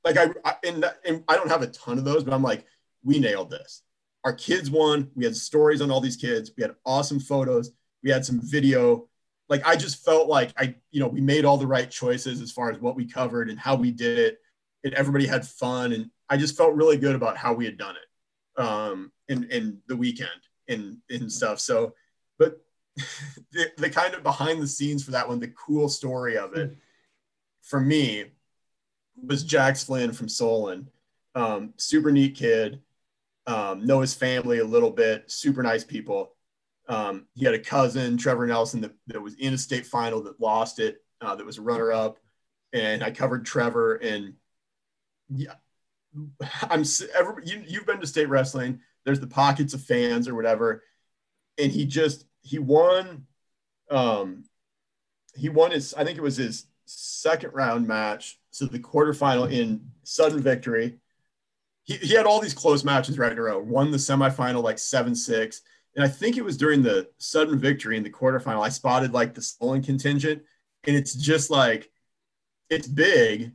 Like I, I and, and I don't have a ton of those, but I'm like, we nailed this. Our kids won. We had stories on all these kids. We had awesome photos. We had some video. Like I just felt like I, you know, we made all the right choices as far as what we covered and how we did it, and everybody had fun. And I just felt really good about how we had done it, um, and and the weekend and and stuff. So, but the, the kind of behind the scenes for that one, the cool story of it, for me, was Jax Flynn from Solon. Um, super neat kid. Um, know his family a little bit. Super nice people. Um, he had a cousin, Trevor Nelson, that, that was in a state final that lost it, uh, that was a runner-up. And I covered Trevor. And yeah, I'm every, you, you've been to state wrestling. There's the pockets of fans or whatever. And he just he won. Um, he won his. I think it was his. second round match, so the quarterfinal in sudden victory. He, he had all these close matches right in a row. Won the semifinal like seven six, and I think it was during the sudden victory in the quarterfinal I spotted like the Solon contingent, and it's just like, it's big.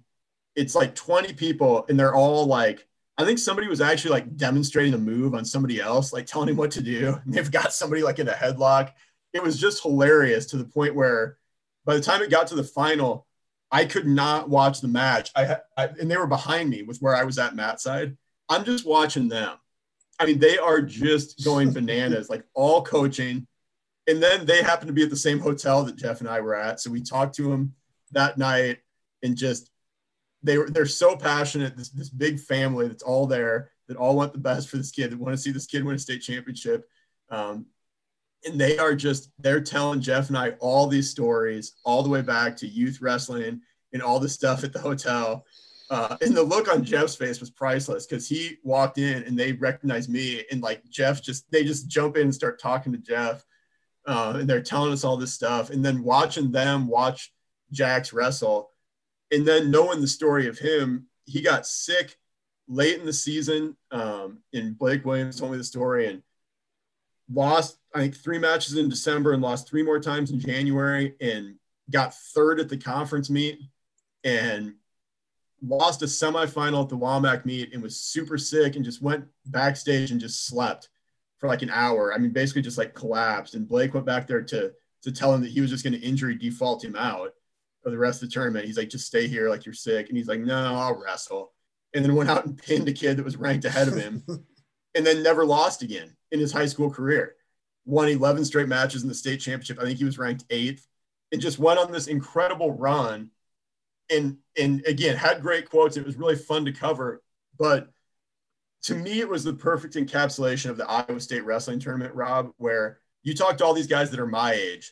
It's like twenty people, and they're all like, I think somebody was actually like demonstrating a move on somebody else, like telling him what to do, and they've got somebody like in a headlock. It was just hilarious, to the point where by the time it got to the final, I could not watch the match. I, I and they were behind me with where I was at Matt's side. I'm just watching them. I mean, they are just going bananas, like all coaching. And then they happened to be at the same hotel that Jeff and I were at, so we talked to them that night, and just they were they're so passionate. This this big family that's all there, that all want the best for this kid, that want to see this kid win a state championship. Um, And they are just, they're telling Jeff and I all these stories all the way back to youth wrestling and all the stuff at the hotel. Uh, and the look on Jeff's face was priceless, because he walked in and they recognized me, and like Jeff just, they just jump in and start talking to Jeff. Uh, and they're telling us all this stuff. And then watching them watch Jax wrestle, and then knowing the story of him, he got sick late in the season. Um, and Blake Williams told me the story, and lost, I think, three matches in December, and lost three more times in January, and got third at the conference meet, and lost a semifinal at the W M A C meet, and was super sick, and just went backstage and just slept for like an hour. I mean, basically just like collapsed, and Blake went back there to to tell him that he was just going to injury default him out for the rest of the tournament. He's like, just stay here, like you're sick. And he's like, no, I'll wrestle. And then went out and pinned a kid that was ranked ahead of him and then never lost again in his high school career. Won eleven straight matches in the state championship. I think he was ranked eighth, and just went on this incredible run. And, and again, had great quotes. It was really fun to cover, but to me, it was the perfect encapsulation of the Iowa State wrestling tournament, Rob, where you talk to all these guys that are my age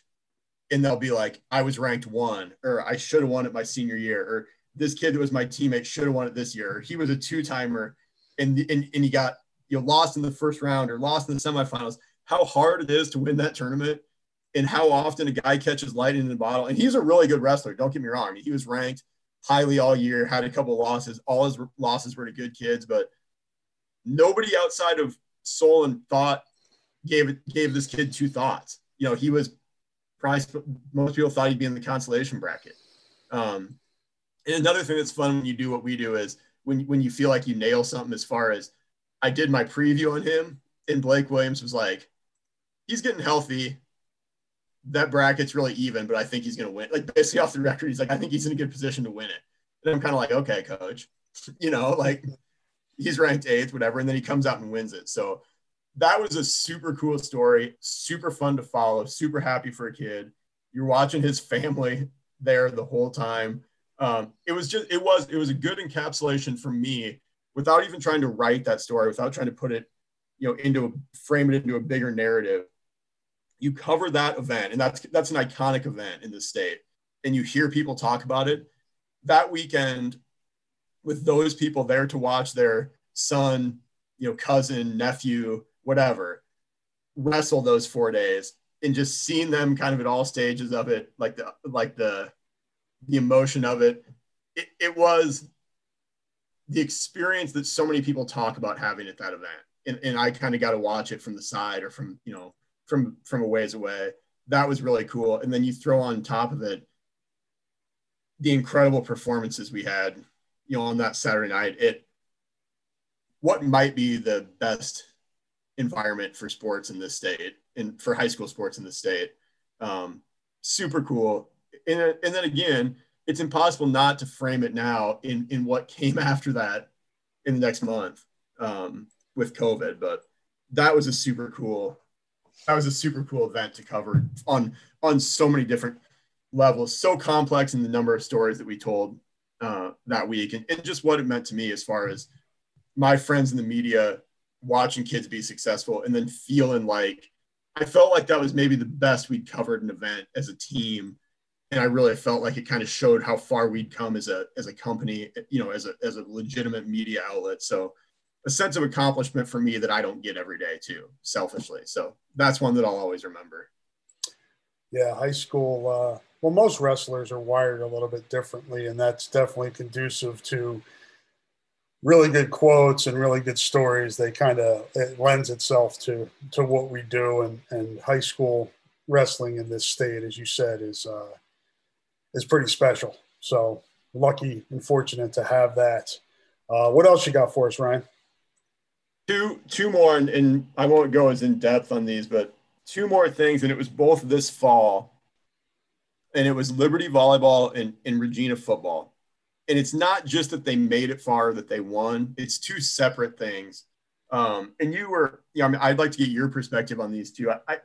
and they'll be like, I was ranked one, or I should have won it my senior year, or this kid that was my teammate should have won it this year, or he was a two timer and, and, and he got, you know, lost in the first round or lost in the semifinals. How hard it is to win that tournament and how often a guy catches lightning in a bottle. And he's a really good wrestler. Don't get me wrong. I mean, he was ranked highly all year, had a couple of losses. All his losses were to good kids, but nobody outside of Solon thought gave it, gave this kid two thoughts. You know, he was priced. Most people thought he'd be in the consolation bracket. Um, and another thing that's fun when you do what we do is when, when you feel like you nail something, as far as I did my preview on him, and Blake Williams was like, he's getting healthy. That bracket's really even, but I think he's going to win. Like basically off the record, he's like, I think he's in a good position to win it. And I'm kind of like, okay, coach, you know, like he's ranked eighth, whatever. And then he comes out and wins it. So that was a super cool story, super fun to follow, super happy for a kid. You're watching his family there the whole time. Um, it was just, it was, it was a good encapsulation for me without even trying to write that story, without trying to put it, you know, into a, frame it into a bigger narrative. You cover that event, and that's that's an iconic event in the state, and you hear people talk about it. That weekend, with those people there to watch their son, you know, cousin, nephew, whatever, wrestle those four days, and just seeing them kind of at all stages of it, like the like the the emotion of it, it, it was the experience that so many people talk about having at that event, and and I kind of got to watch it from the side or from you know. from, from a ways away. That was really cool. And then you throw on top of it the incredible performances we had, you know, on that Saturday night, it, what might be the best environment for sports in this state and for high school sports in the state. Um, super cool. And, and then again, it's impossible not to frame it now in, in what came after that in the next month um, with COVID, but that was a super cool That was a super cool event to cover on, on so many different levels, so complex in the number of stories that we told uh, that week, and, and just what it meant to me as far as my friends in the media watching kids be successful and then feeling like I felt like that was maybe the best we'd covered an event as a team. And I really felt like it kind of showed how far we'd come as a, as a company, you know, as a, as a legitimate media outlet. So a sense of accomplishment for me that I don't get every day too, selfishly. So that's one that I'll always remember. Yeah. High school. Uh, well, most wrestlers are wired a little bit differently, and that's definitely conducive to really good quotes and really good stories. They kind of, it lends itself to, to what we do, and, and high school wrestling in this state, as you said, is, uh, is pretty special. So lucky and fortunate to have that. Uh, what else you got for us, Ryan? Two, two more, and, and I won't go as in depth on these, but two more things, and it was both this fall, and it was Liberty volleyball and, and Regina football. And it's not just that they made it far, that they won; it's two separate things. Um, and you were, you know, I mean, I'd like to get your perspective on these two. I, I,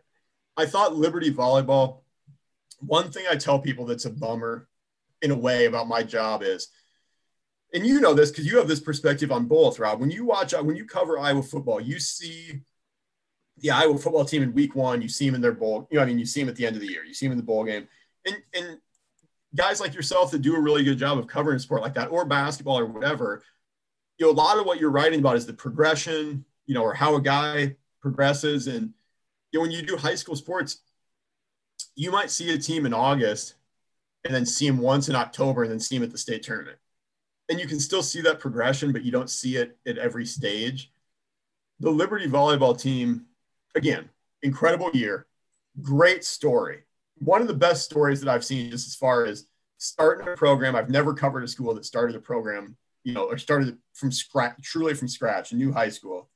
I thought Liberty volleyball. One thing I tell people that's a bummer, in a way, about my job is. And you know this because you have this perspective on both, Rob. When you watch, when you cover Iowa football, you see the Iowa football team in week one. You see them in their bowl. You know, I mean, you see them at the end of the year. You see them in the bowl game. And and guys like yourself that do a really good job of covering a sport like that, or basketball or whatever, you know, a lot of what you're writing about is the progression, you know, or how a guy progresses. And you know, when you do high school sports, you might see a team in August, and then see them once in October, and then see them at the state tournament. And you can still see that progression, but you don't see it at every stage. The Liberty volleyball team, again, incredible year, great story. One of the best stories that I've seen just as far as starting a program. I've never covered a school that started a program, you know, or started from scratch, truly from scratch, a new high school.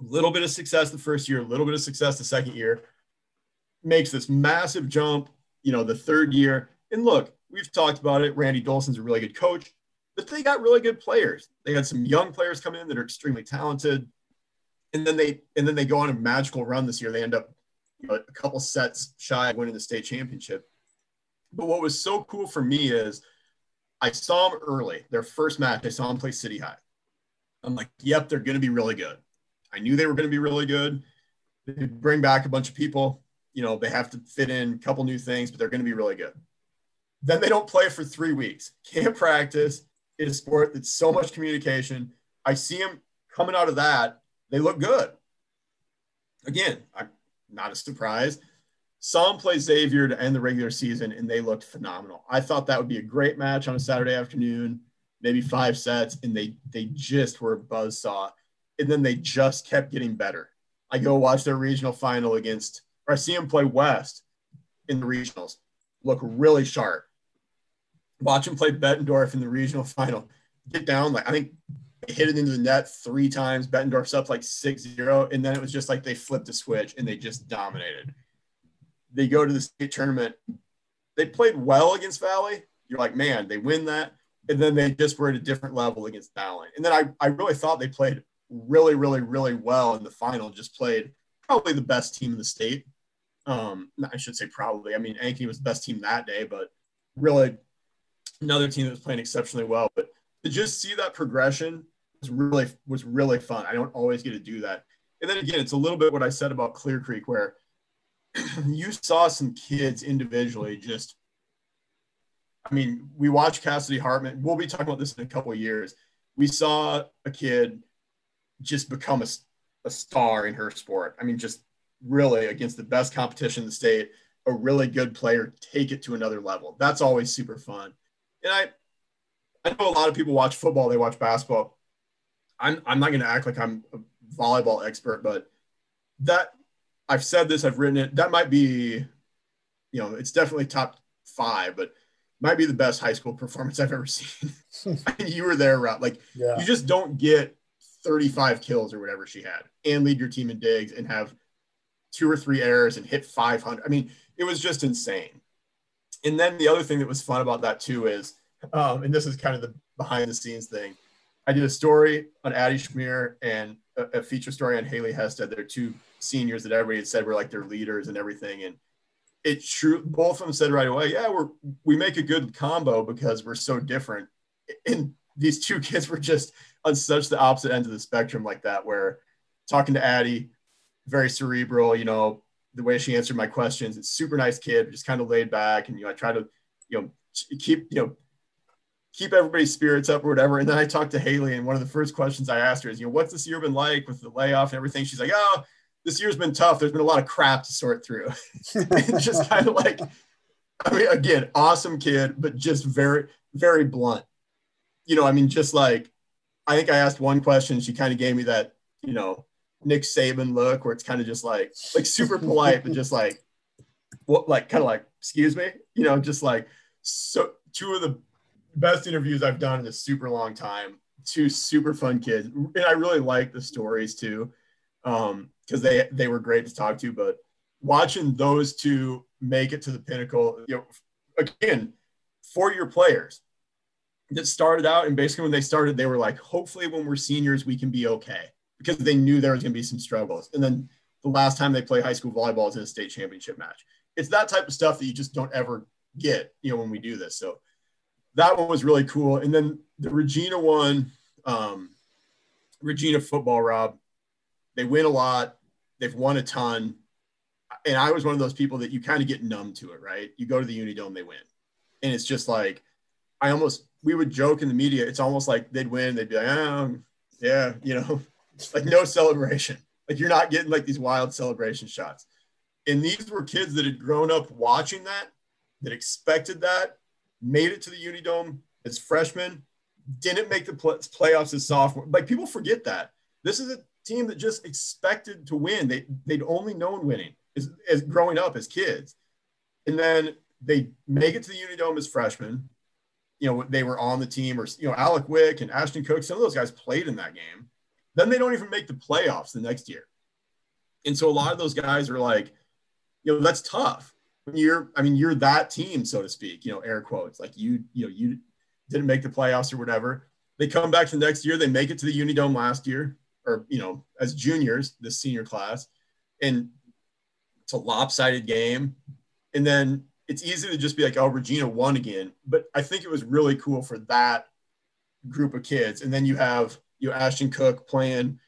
little bit of success the first year, a little bit of success the second year, makes this massive jump, you know, the third year. And look, we've talked about it. Randy Dolson's a really good coach, but they got really good players. They had some young players come in that are extremely talented. And then they, and then they go on a magical run this year. They end up, you know, a couple sets shy of winning the state championship. But what was so cool for me is I saw them early, their first match. I saw them play City High. I'm like, yep, they're going to be really good. I knew they were going to be really good. They bring back a bunch of people. You know, they have to fit in a couple new things, but they're going to be really good. Then they don't play for three weeks. Can't practice. It's a sport that's so much communication. I see them coming out of that. They look good. Again, I'm not a surprise. Saw them play Xavier to end the regular season, and they looked phenomenal. I thought that would be a great match on a Saturday afternoon, maybe five sets, and they they just were a buzzsaw. And then they just kept getting better. I go watch their regional final against, or I see them play West in the regionals, look really sharp. Watch them play Bettendorf in the regional final. Get down, like I think they hit it into the net three times. Bettendorf's up like six zero, and then it was just like they flipped a switch and they just dominated. They go to the state tournament. They played well against Valley. You're like, man, they win that. And then they just were at a different level against Valley. And then I, I really thought they played really, really, really well in the final, just played probably the best team in the state. Um, I should say probably. I mean, Ankeny was the best team that day, but really another team that was playing exceptionally well. But to just see that progression was really, was really fun. I don't always get to do that. And then again, it's a little bit what I said about Clear Creek, where you saw some kids individually just, I mean, we watched Cassidy Hartman. We'll be talking about this in a couple of years. We saw a kid just become a, a star in her sport. I mean, just really against the best competition in the state, a really good player, take it to another level. That's always super fun. And I, I know a lot of people watch football. They watch basketball. I'm, I'm not going to act like I'm a volleyball expert, but that, I've said this, I've written it, that might be, you know, it's definitely top five, but might be the best high school performance I've ever seen. You were there, Rob. Like, yeah. You just don't get thirty-five kills or whatever she had and lead your team in digs and have two or three errors and hit five hundred. I mean, it was just insane. And then the other thing that was fun about that too is, um, and this is kind of the behind the scenes thing. I did a story on Addie Schmier and a, a feature story on Haley Hested. They're two seniors that everybody had said were like their leaders and everything. And it's true. Both of them said right away, yeah, we're, we make a good combo because we're so different. And these two kids were just on such the opposite ends of the spectrum like that, where talking to Addie, very cerebral, you know, the way she answered my questions, it's super nice kid, just kind of laid back. And, you know, I try to, you know, keep, you know, keep everybody's spirits up or whatever. And then I talked to Haley, and one of the first questions I asked her is, you know, what's this year been like with the layoff and everything? She's like, oh, this year's been tough. There's been a lot of crap to sort through. Just kind of like, I mean, again, awesome kid, but just very, very blunt. You know, I mean, just like, I think I asked one question. She kind of gave me that, you know, Nick Saban look where it's kind of just like, like super polite, but just like, what, like, kind of like, excuse me, you know, just like, so two of the best interviews I've done in a super long time, two super fun kids. And I really like the stories too. Um, because they they were great to talk to, but watching those two make it to the pinnacle, you know, again, four-year players that started out, and basically when they started, they were like, hopefully when we're seniors, we can be okay, because they knew there was going to be some struggles. And then the last time they play high school volleyball is in a state championship match. It's that type of stuff that you just don't ever get, you know, when we do this. So that one was really cool. And then the Regina one, um, Regina football, Rob, they win a lot. They've won a ton. And I was one of those people that you kind of get numb to it, right? You go to the Uni Dome, they win. And it's just like, I almost, we would joke in the media, it's almost like they'd win. They'd be like, oh, yeah, you know, like no celebration. Like you're not getting like these wild celebration shots. And these were kids that had grown up watching that, that expected that, made it to the Uni Dome as freshmen, didn't make the play- playoffs as sophomore. Like people forget that. This is a team that just expected to win. They they'd only known winning as, as growing up as kids, and then they make it to the Uni Dome as freshmen. You know, they were on the team, or you know, Alec Wick and Ashton Cook. Some of those guys played in that game. Then they don't even make the playoffs the next year. And so a lot of those guys are like, you know, that's tough. When you're, I mean, you're that team, so to speak, you know, air quotes, like you, you know, you didn't make the playoffs or whatever. They come back to the next year. They make it to the Uni Dome last year, or, you know, as juniors, the senior class, and it's a lopsided game. And then it's easy to just be like, oh, Regina won again. But I think it was really cool for that group of kids. And then you have, you know, Ashton Cook playing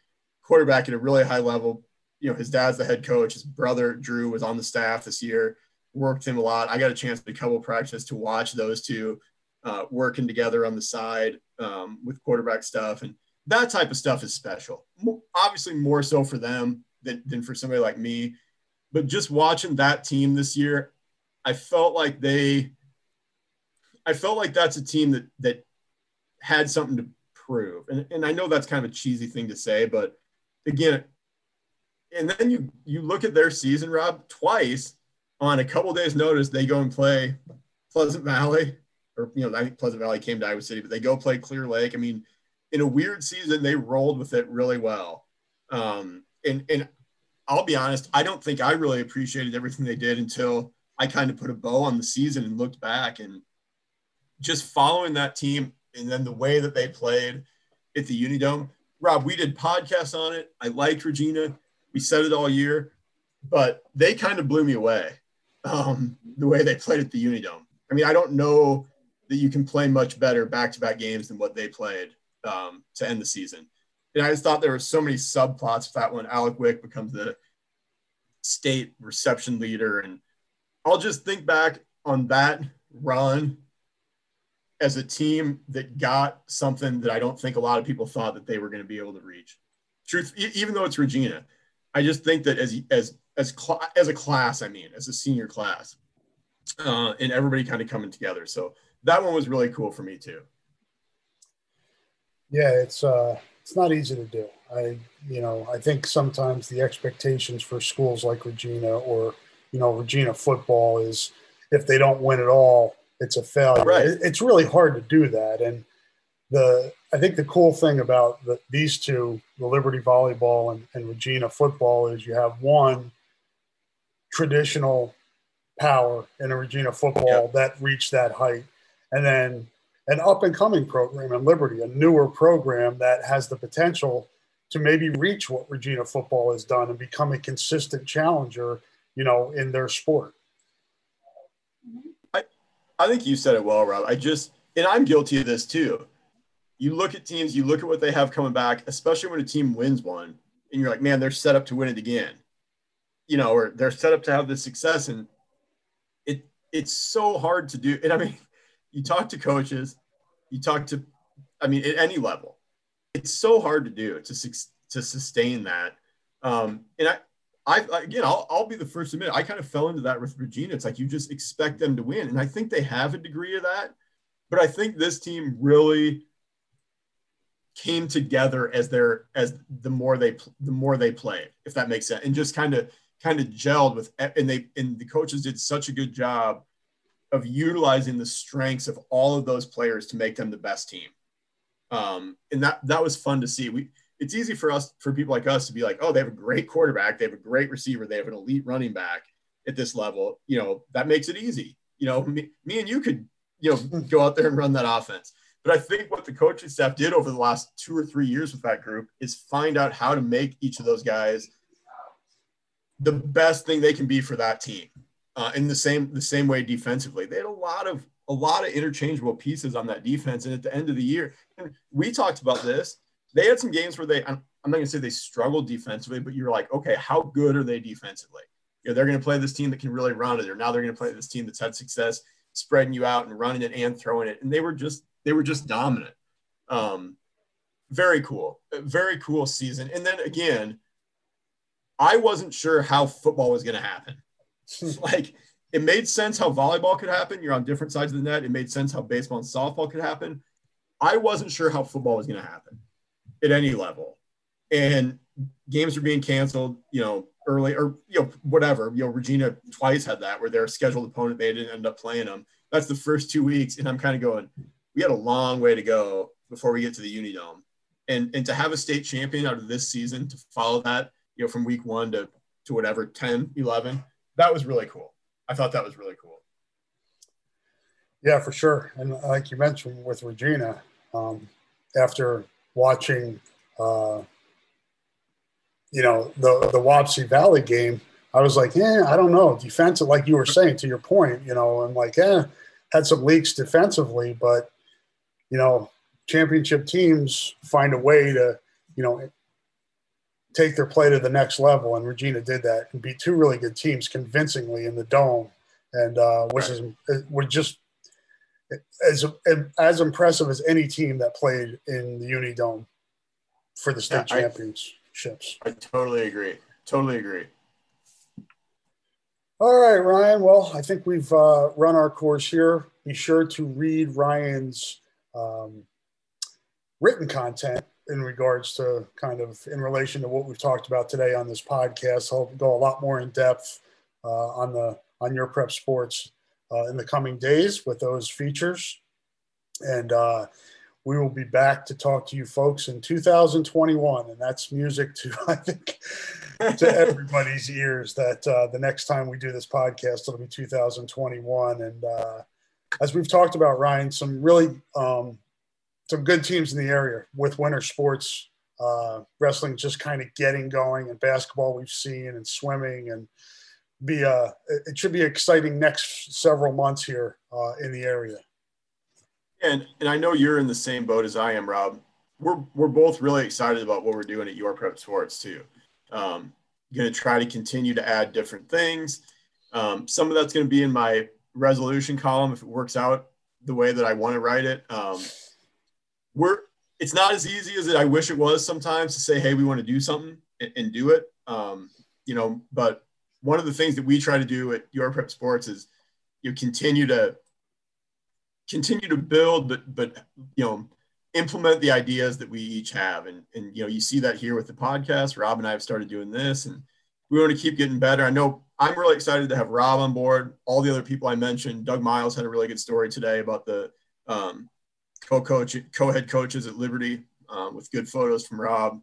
quarterback at a really high level. You know, his dad's the head coach. His brother, Drew, was on the staff this year, worked him a lot. I got a chance to couple practice to watch those two uh, working together on the side um, with quarterback stuff. And that type of stuff is special. Obviously more so for them than, than for somebody like me. But just watching that team this year, I felt like they, I felt like that's a team that that had something to prove. And, and I know that's kind of a cheesy thing to say, but again, and then you, you look at their season, Rob, twice on a couple of days notice, they go and play Pleasant Valley, or, you know, I think Pleasant Valley came to Iowa City, but they go play Clear Lake. I mean, in a weird season, they rolled with it really well. Um, and, and I'll be honest, I don't think I really appreciated everything they did until I kind of put a bow on the season and looked back, and just following that team and then the way that they played at the Uni Dome. Rob, we did podcasts on it. I liked Regina. We said it all year, but they kind of blew me away um, the way they played at the Uni Dome. I mean, I don't know that you can play much better back-to-back games than what they played um, to end the season. And I just thought there were so many subplots with that one. Alec Wick becomes the state reception leader, and I'll just think back on that run as a team that got something that I don't think a lot of people thought that they were going to be able to reach. Truth, even though it's Regina, I just think that as as as cl- as a class, I mean, as a senior class, uh, and everybody kind of coming together. So that one was really cool for me too. Yeah, it's uh, it's not easy to do. I you know I think sometimes the expectations for schools like Regina or you know, Regina football is if they don't win at all, it's a failure. Right. It's really hard to do that. And the I think the cool thing about the, these two, the Liberty volleyball and, and Regina football, is you have one traditional power in a Regina football yeah. that reached that height. And then an up-and-coming program in Liberty, a newer program that has the potential to maybe reach what Regina football has done and become a consistent challenger, you know, in their sport. I, I think you said it well, Rob. I just, and I'm guilty of this too. You look at teams, you look at what they have coming back, especially when a team wins one, and you're like, man, they're set up to win it again, you know, or they're set up to have this success. And it, it's so hard to do. And I mean, you talk to coaches, you talk to, I mean, at any level, it's so hard to do to, to sustain that. Um, and I, I, again, I'll, I'll be the first to admit, I kind of fell into that with Regina. It's like you just expect them to win. And I think they have a degree of that. But I think this team really came together as their as the more they the more they played, if that makes sense. And just kind of kind of gelled with and they and the coaches did such a good job of utilizing the strengths of all of those players to make them the best team. Um, and that that was fun to see. We It's easy for us, for people like us to be like, oh, they have a great quarterback. They have a great receiver. They have an elite running back at this level. You know, that makes it easy. You know, me, me and you could, you know, go out there and run that offense. But I think what the coaching staff did over the last two or three years with that group is find out how to make each of those guys the best thing they can be for that team. Uh, in the same, the same way defensively, they had a lot of, a lot of interchangeable pieces on that defense. And at the end of the year, and we talked about this, they had some games where they, I'm not going to say they struggled defensively, but you're like, okay, how good are they defensively? You know, they're going to play this team that can really run it, or now they're going to play this team that's had success spreading you out and running it and throwing it. And they were just, they were just dominant. Um, very cool, very cool season. And then again, I wasn't sure how football was going to happen. Like, it made sense how volleyball could happen. You're on different sides of the net. It made sense how baseball and softball could happen. I wasn't sure how football was going to happen at any level, and games were being canceled, you know, early or, you know, whatever, you know, Regina twice had that where their scheduled opponent, they didn't end up playing them. That's the first two weeks. And I'm kind of going, we had a long way to go before we get to the Uni Dome. And and to have a state champion out of this season, to follow that, you know, from week one to, to whatever, ten, eleven, that was really cool. I thought that was really cool. Yeah, for sure. And like you mentioned with Regina, um, after watching, uh, you know, the, the Wapsie Valley game, I was like, eh, I don't know. Defensive, like you were saying, to your point, you know, I'm like, eh, had some leaks defensively, but, you know, championship teams find a way to, you know, take their play to the next level. And Regina did that and beat two really good teams convincingly in the Dome. And uh, which is was just as as impressive as any team that played in the Uni Dome for the state yeah, I, championships. I totally agree. Totally agree. All right, Ryan. Well, I think we've uh, run our course here. Be sure to read Ryan's um, written content in regards to kind of in relation to what we've talked about today on this podcast. I'll go a lot more in depth uh, on the on Your Prep Sports uh, in the coming days with those features. And uh, we will be back to talk to you folks in two thousand twenty-one. And that's music to, I think, to everybody's ears that uh, the next time we do this podcast, it'll be two thousand twenty-one. And uh, as we've talked about, Ryan, some really um, some good teams in the area with winter sports, uh, wrestling just kind of getting going, and basketball we've seen, and swimming, and be a, it should be exciting next several months here uh, in the area. And and I know you're in the same boat as I am, Rob. We're we're both really excited about what we're doing at Your Prep Sports too. Um, going to try to continue to add different things. Um, some of that's going to be in my resolution column if it works out the way that I want to write it. Um, we're it's not as easy as it I wish it was sometimes to say, hey, we want to do something and, and do it. Um, you know, but one of the things that we try to do at Your Prep Sports is you continue to continue to build, but, but, you know, implement the ideas that we each have. And, and, you know, you see that here with the podcast. Rob and I have started doing this, and we want to keep getting better. I know I'm really excited to have Rob on board. All the other people I mentioned, Doug Miles had a really good story today about the um, co-coach, co-head coaches at Liberty uh, with good photos from Rob.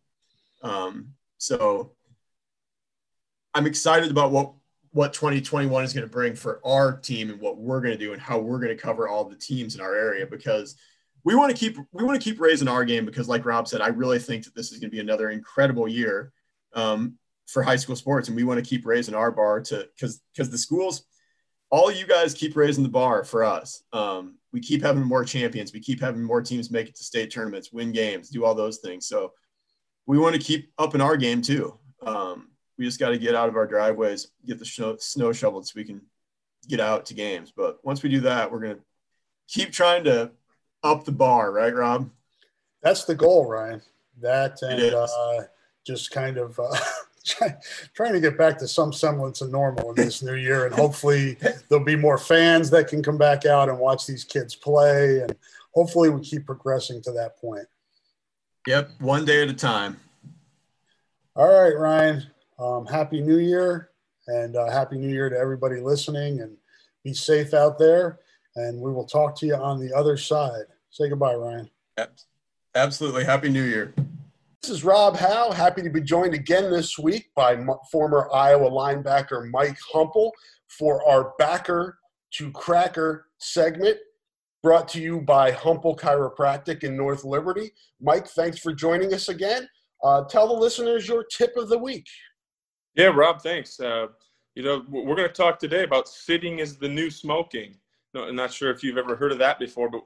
Um, so, I'm excited about what, what twenty twenty-one is going to bring for our team and what we're going to do and how we're going to cover all the teams in our area, because we want to keep, we want to keep raising our game, because like Rob said, I really think that this is going to be another incredible year um, for high school sports. And we want to keep raising our bar to, cause, cause the schools, all you guys keep raising the bar for us. Um, we keep having more champions. We keep having more teams make it to state tournaments, win games, do all those things. So we want to keep up in our game too. Um, We just got to get out of our driveways, get the snow, snow shoveled so we can get out to games. But once we do that, we're going to keep trying to up the bar, right, Rob? That's the goal, Ryan. That and uh, just kind of uh, try, trying to get back to some semblance of normal in this new year. And hopefully there'll be more fans that can come back out and watch these kids play. And hopefully we keep progressing to that point. Yep, one day at a time. All right, Ryan. Um, happy New Year, and uh, happy New Year to everybody listening, and be safe out there. And we will talk to you on the other side. Say goodbye, Ryan. Absolutely. Happy New Year. This is Rob Howe. Happy to be joined again this week by m- former Iowa linebacker Mike Humpal for our Backer to Cracker segment, brought to you by Humpal Chiropractic in North Liberty. Mike, thanks for joining us again. Uh, tell the listeners your tip of the week. Yeah, Rob, thanks. Uh, you know, we're going to talk today about sitting is the new smoking. No, I'm not sure if you've ever heard of that before, but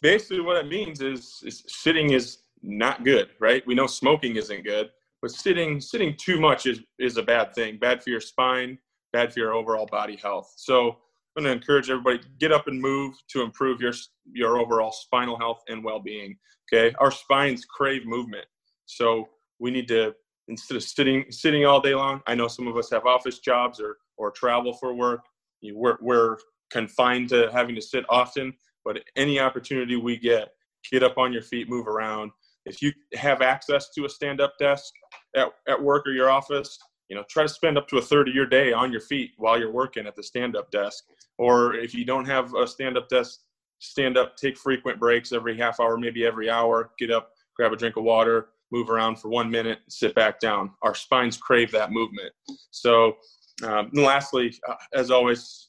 basically what it means is, is sitting is not good, right? We know smoking isn't good, but sitting sitting too much is, is a bad thing, bad for your spine, bad for your overall body health. So I'm going to encourage everybody to get up and move to improve your your overall spinal health and well-being, okay? Our spines crave movement, so we need to, instead of sitting sitting all day long. I know some of us have office jobs or or travel for work. You, we're, we're confined to having to sit often, but any opportunity we get, get up on your feet, move around. If you have access to a stand-up desk at, at work or your office, you know, try to spend up to a third of your day on your feet while you're working at the stand-up desk. Or if you don't have a stand-up desk, stand up, take frequent breaks every half hour, maybe every hour, get up, grab a drink of water, move around for one minute, sit back down. Our spines crave that movement. So um, and lastly, uh, as always,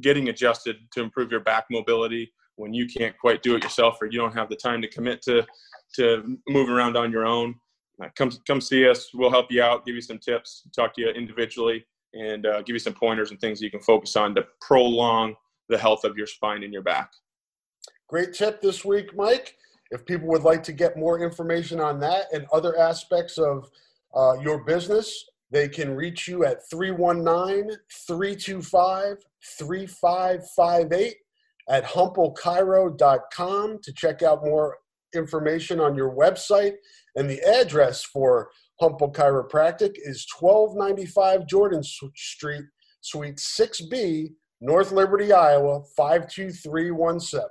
getting adjusted to improve your back mobility when you can't quite do it yourself or you don't have the time to commit to to moving around on your own. Uh, come come see us. We'll help you out, give you some tips, talk to you individually, and uh, give you some pointers and things you can focus on to prolong the health of your spine and your back. Great tip this week, Mike. If people would like to get more information on that and other aspects of uh, your business, they can reach you at three one nine, three two five, three five five eight at humpal chiro dot com to check out more information on your website. And the address for Humpal Chiropractic is twelve ninety-five Jordan Street, Suite six B, North Liberty, Iowa, five two three one seven.